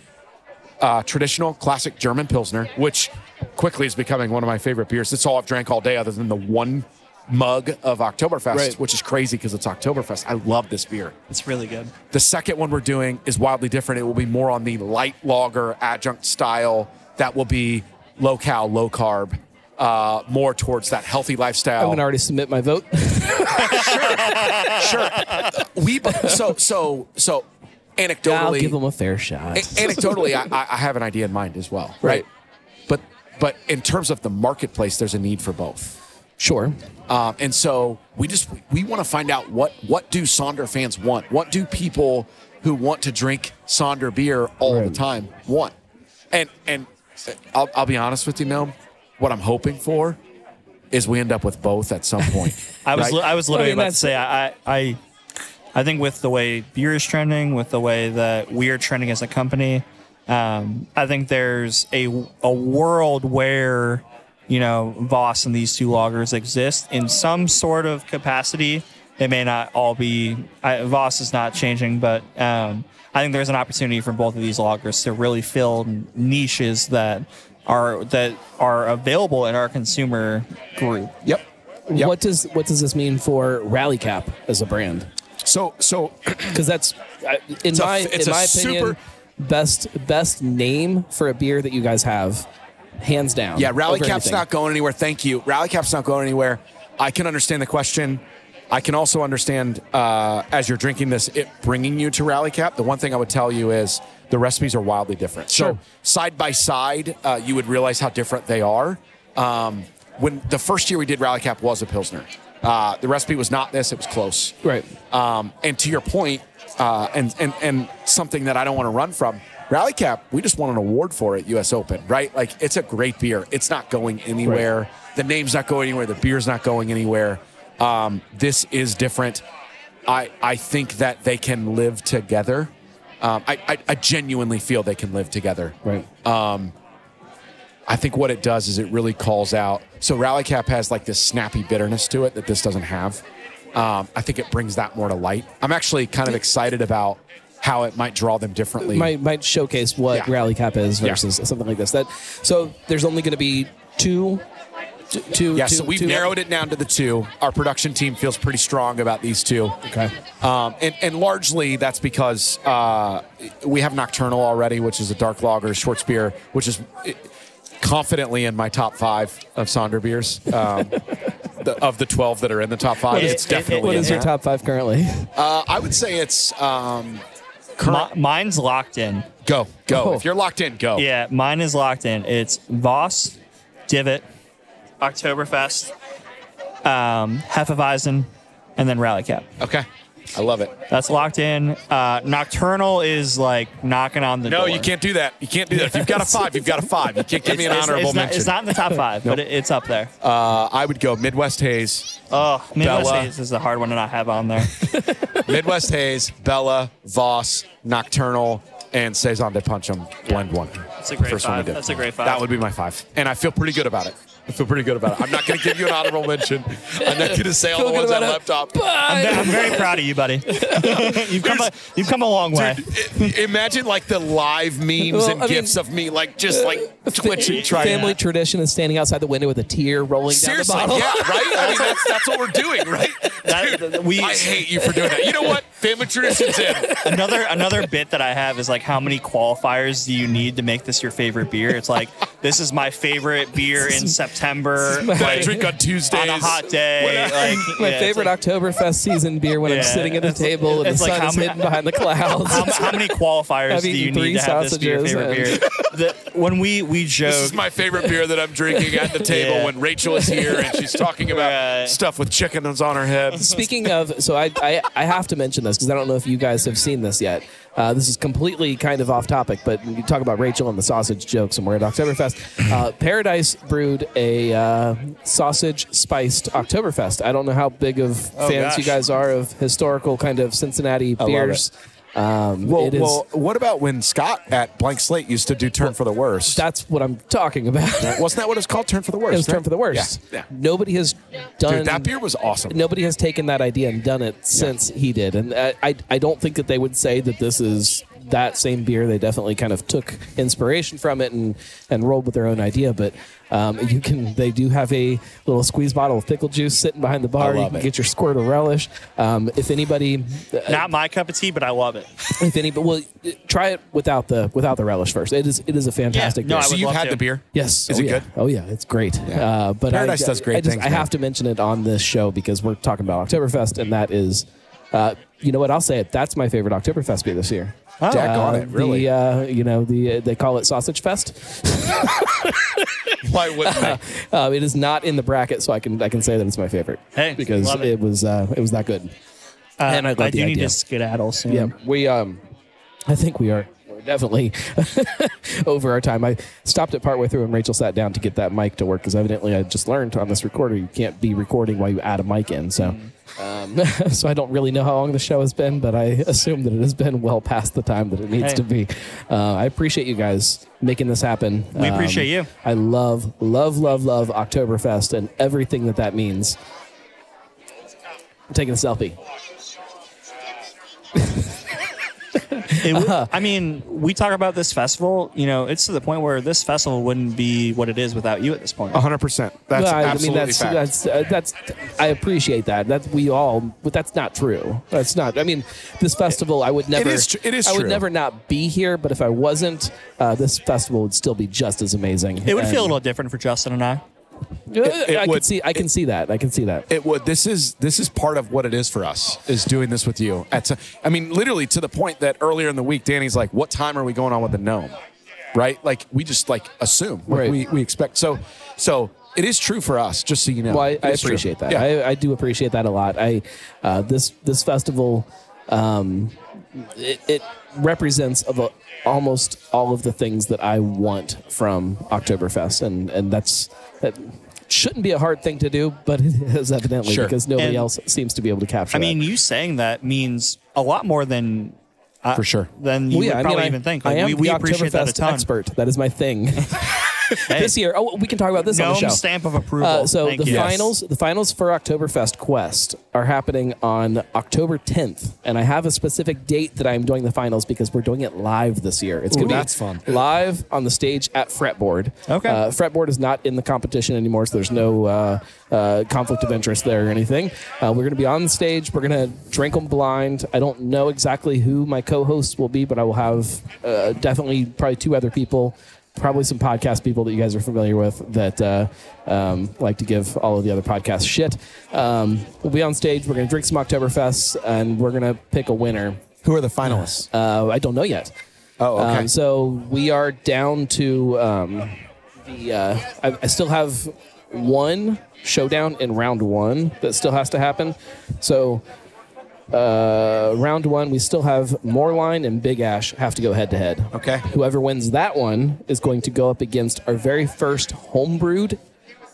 traditional classic German Pilsner, which quickly is becoming one of my favorite beers. It's all I've drank all day other than the one mug of Oktoberfest, which is crazy because it's Oktoberfest. I love this beer. It's really good. The second one we're doing is wildly different. It will be more on the light lager adjunct style. That will be low cal, low carb, more towards that healthy lifestyle. I'm going to already submit my vote. Sure. So anecdotally... Yeah, I'll give them a fair shot. Anecdotally, I have an idea in mind as well. Right. But in terms of the marketplace, there's a need for both. Sure. And so we want to find out what do Sonder fans want? What do people who want to drink Sonder beer all the time want? And I'll be honest with you, Noam, what I'm hoping for is we end up with both at some point. I think with the way beer is trending, with the way that we are trending as a company, I think there's a world where, Voss and these two lagers exist in some sort of capacity. It may not all be... Voss is not changing, but I think there's an opportunity for both of these lagers to really fill niches that are available in our consumer group. Yep. What does this mean for Rally Cap as a brand? So because that's in my opinion best name for a beer that you guys have, hands down. Yeah, Rally Cap's not going anywhere. Thank you. Rally Cap's not going anywhere. I can understand the question. I can also understand as you're drinking this, it bringing you to Rally Cap. The one thing I would tell you is the recipes are wildly different. Sure. So side by side, you would realize how different they are. When the first year we did Rally Cap was a Pilsner. The recipe was not this; it was close. Right. And to your point, and something that I don't want to run from, Rally Cap, we just won an award for it, U.S. Open. Right? Like, it's a great beer. It's not going anywhere. Right. The name's not going anywhere. The beer's not going anywhere. This is different. I think that they can live together. I genuinely feel they can live together. Right. I think what it does is it really calls out. So Rally Cap has like this snappy bitterness to it that this doesn't have. I think it brings that more to light. I'm actually kind of excited about how it might draw them differently. Might showcase what Rally Cap is versus something like this. So there's only going to be two. Yeah, so we've narrowed it down to the two. Our production team feels pretty strong about these two. Okay. And largely that's because we have Nocturnal already, which is a dark lager, Schwarzbier, which is... confidently in my top 5 of Sonder beers, of the 12 that are in the top 5, it's definitely. What is your top 5 currently? I would say it's. Mine's locked in. Go. Oh. If you're locked in, go. Yeah, mine is locked in. It's Voss, Divot, Oktoberfest, Hefeweizen, and then Rally Cap. Okay. I love it. That's locked in. Nocturnal is like knocking on the door. No, you can't do that. If you've got a 5, you've got a 5. You can't give me an honorable mention. It's not in the top 5, but it's up there. I would go Midwest Haze. Oh, Midwest Bella. Haze is the hard one to not have on there. Midwest Haze, Bella, Voss, Nocturnal, and Saison de Punchum blend one. That's a great first 5. That's a great 5. That would be my 5. And I feel pretty good about it. I'm not going to give you an honorable mention. I'm not going to say all the ones I left off. I'm very proud of you, buddy. You've come a long way. Dude, imagine like the live memes gifs of me, like just like twitching. Family tradition is standing outside the window with a tear rolling down the bottle. Yeah, right? I mean, that's what we're doing, right? Dude, I hate you for doing that. You know what? Family tradition's in. Another bit that I have is like, how many qualifiers do you need to make this your favorite beer? It's like, this is my favorite beer in September. I drink on Tuesdays. On a hot day. My favorite Oktoberfest season beer when I'm sitting at the table and the sun is hidden behind the clouds. How many qualifiers do you need to have this be your favorite beer? When we joke... This is my favorite beer that I'm drinking at the table when Rachel is here and she's talking about stuff with chickens on her head. Speaking of... So I have to mention this because I don't know if you guys have seen this yet. This is completely kind of off topic, but you talk about Rachel and the sausage joke somewhere at Oktoberfest. Paradise brewed a sausage-spiced Oktoberfest. I don't know how big of fans you guys are of historical kind of Cincinnati beers. Well, what about when Scott at Blank Slate used to do Turn for the Worst? That's what I'm talking about. Wasn't that what it's called? Turn for the Worst. It was Turn for the Worst. Yeah. Nobody has done... Dude, that beer was awesome. Nobody has taken that idea and done it since he did. And I don't think that they would say that this is that same beer. They definitely kind of took inspiration from it and rolled with their own idea. But they do have a little squeeze bottle of pickle juice sitting behind the bar. You can get your squirt of relish. If anybody, not my cup of tea, but I love it. If anybody, well, try it without the relish first. It is a fantastic beer. So you've had the beer? Yes. Is it good? Oh yeah, it's great. Yeah. But Paradise does great things. I have to mention it on this show because we're talking about Oktoberfest, and that is, you know what? I'll say it. That's my favorite Oktoberfest beer this year. Oh, Jack on it, really. They call it Sausage Fest. Why wouldn't they? It is not in the bracket, so I can say that it's my favorite. Hey, because it was that good. And I do need to skedaddle soon. Yeah, I think we are. We're definitely over our time. I stopped it partway through, and Rachel sat down to get that mic to work because evidently I just learned on this recorder you can't be recording while you add a mic in. So. So I don't really know how long the show has been, but I assume that it has been well past the time that it needs to be. I appreciate you guys making this happen. We appreciate you. I love Oktoberfest and everything that means. I'm taking a selfie. We talk about this festival, it's to the point where this festival wouldn't be what it is without you at this point. 100%. That's absolutely fact. I appreciate that. But that's not true. That's not, this festival, I would never, it is true. I would never not be here, but if I wasn't, this festival would still be just as amazing. It would feel a little different for Justin and I. I can see that. It would. This is part of what it is for us, is doing this with you. Literally to the point that earlier in the week, Danny's like, "What time are we going on with the gnome?" Right? Like we just assume. Right. We expect. So it is true for us. Just so you know. Well, I appreciate that. Yeah. I do appreciate that a lot. This festival, it represents almost all of the things that I want from Oktoberfest, and that shouldn't be a hard thing to do, but it is evidently because nobody else seems to be able to capture. You saying that means a lot more than for sure than you would probably even think. Like, I am we the appreciate that a ton. Expert. That is my thing. This year, we can talk about this on the show. Stamp of approval. The finals for Oktoberfest Quest are happening on October 10th, and I have a specific date that I'm doing the finals because we're doing it live this year. It's going to be fun. Live on the stage at Fretboard. Okay. Fretboard is not in the competition anymore, so there's no conflict of interest there or anything. We're going to be on the stage. We're going to drink them blind. I don't know exactly who my co-hosts will be, but I will have definitely probably two other people. Probably some podcast people that you guys are familiar with that like to give all of the other podcasts shit. We'll be on stage. We're going to drink some Oktoberfest, and we're going to pick a winner. Who are the finalists? I don't know yet. Oh, okay. So we are down to I still have one showdown in round one that still has to happen. So round one, we still have Moreline and Big Ash have to go head-to-head. Okay. Whoever wins that one is going to go up against our very first homebrewed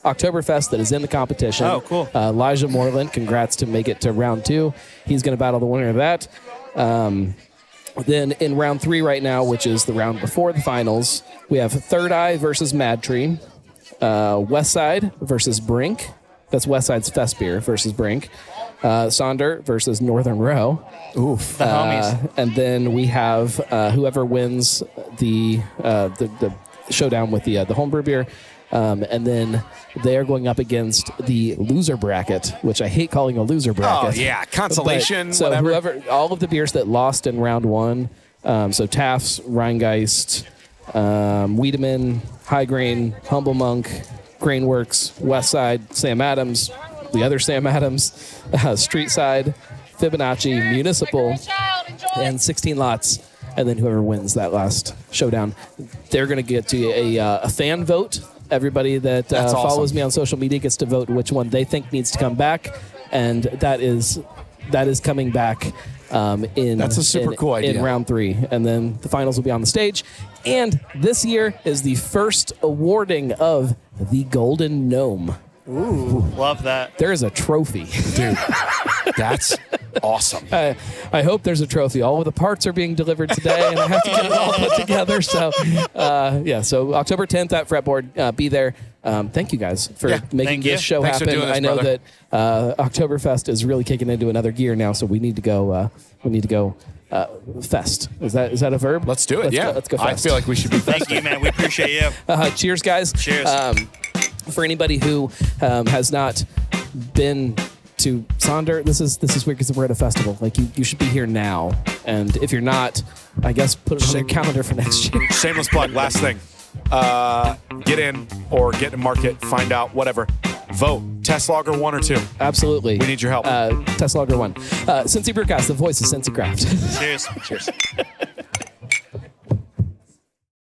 Oktoberfest that is in the competition. Oh, cool. Elijah Moreland, congrats to make it to round two. He's going to battle the winner of that. Then in round three right now, which is the round before the finals, we have Third Eye versus Mad Tree, Westside versus Brink. That's Westside's Festbier versus Brink. Sonder versus Northern Row. Oof. The homies. And then we have whoever wins the showdown with the homebrew beer. And then they are going up against the loser bracket, which I hate calling a loser bracket. Oh, yeah. Consolation, but, so whatever. Whoever, all of the beers that lost in round one, so Taft's, Rheingeist, Wiedemann, High Grain, Humble Monk, Grainworks, Westside, Sam Adams, the other Sam Adams, Streetside, Fibonacci, Municipal, and 16 Lots. And then whoever wins that last showdown, they're going to get to a fan vote. Everybody that follows me on social media gets to vote which one they think needs to come back. And that is coming back in round three. And then the finals will be on the stage. And this year is the first awarding of the Golden Gnome. Ooh, love that. There is a trophy. Dude, that's awesome. I hope there's a trophy. All of the parts are being delivered today, and I have to get it all put together. So, so October 10th at Fretboard, be there. Thank you guys for making this show happen. I know that Oktoberfest is really kicking into another gear now, so we need to go. Fest. Is that a verb? Let's do it. Let's go fest. I feel like we should be fest. Thank you, man. We appreciate you. Cheers, guys. Cheers. For anybody who has not been to Sonder, this is weird because we're at a festival. Like you should be here now. And if you're not, I guess put it on your calendar for next year. Shameless plug. Last thing. Get in or get in market. Find out. Whatever. Vote. TestLogger 1 or 2. Absolutely. We need your help. TestLogger 1. Cincy Brewcast, the voice of Cincy Craft. Cheers. Cheers.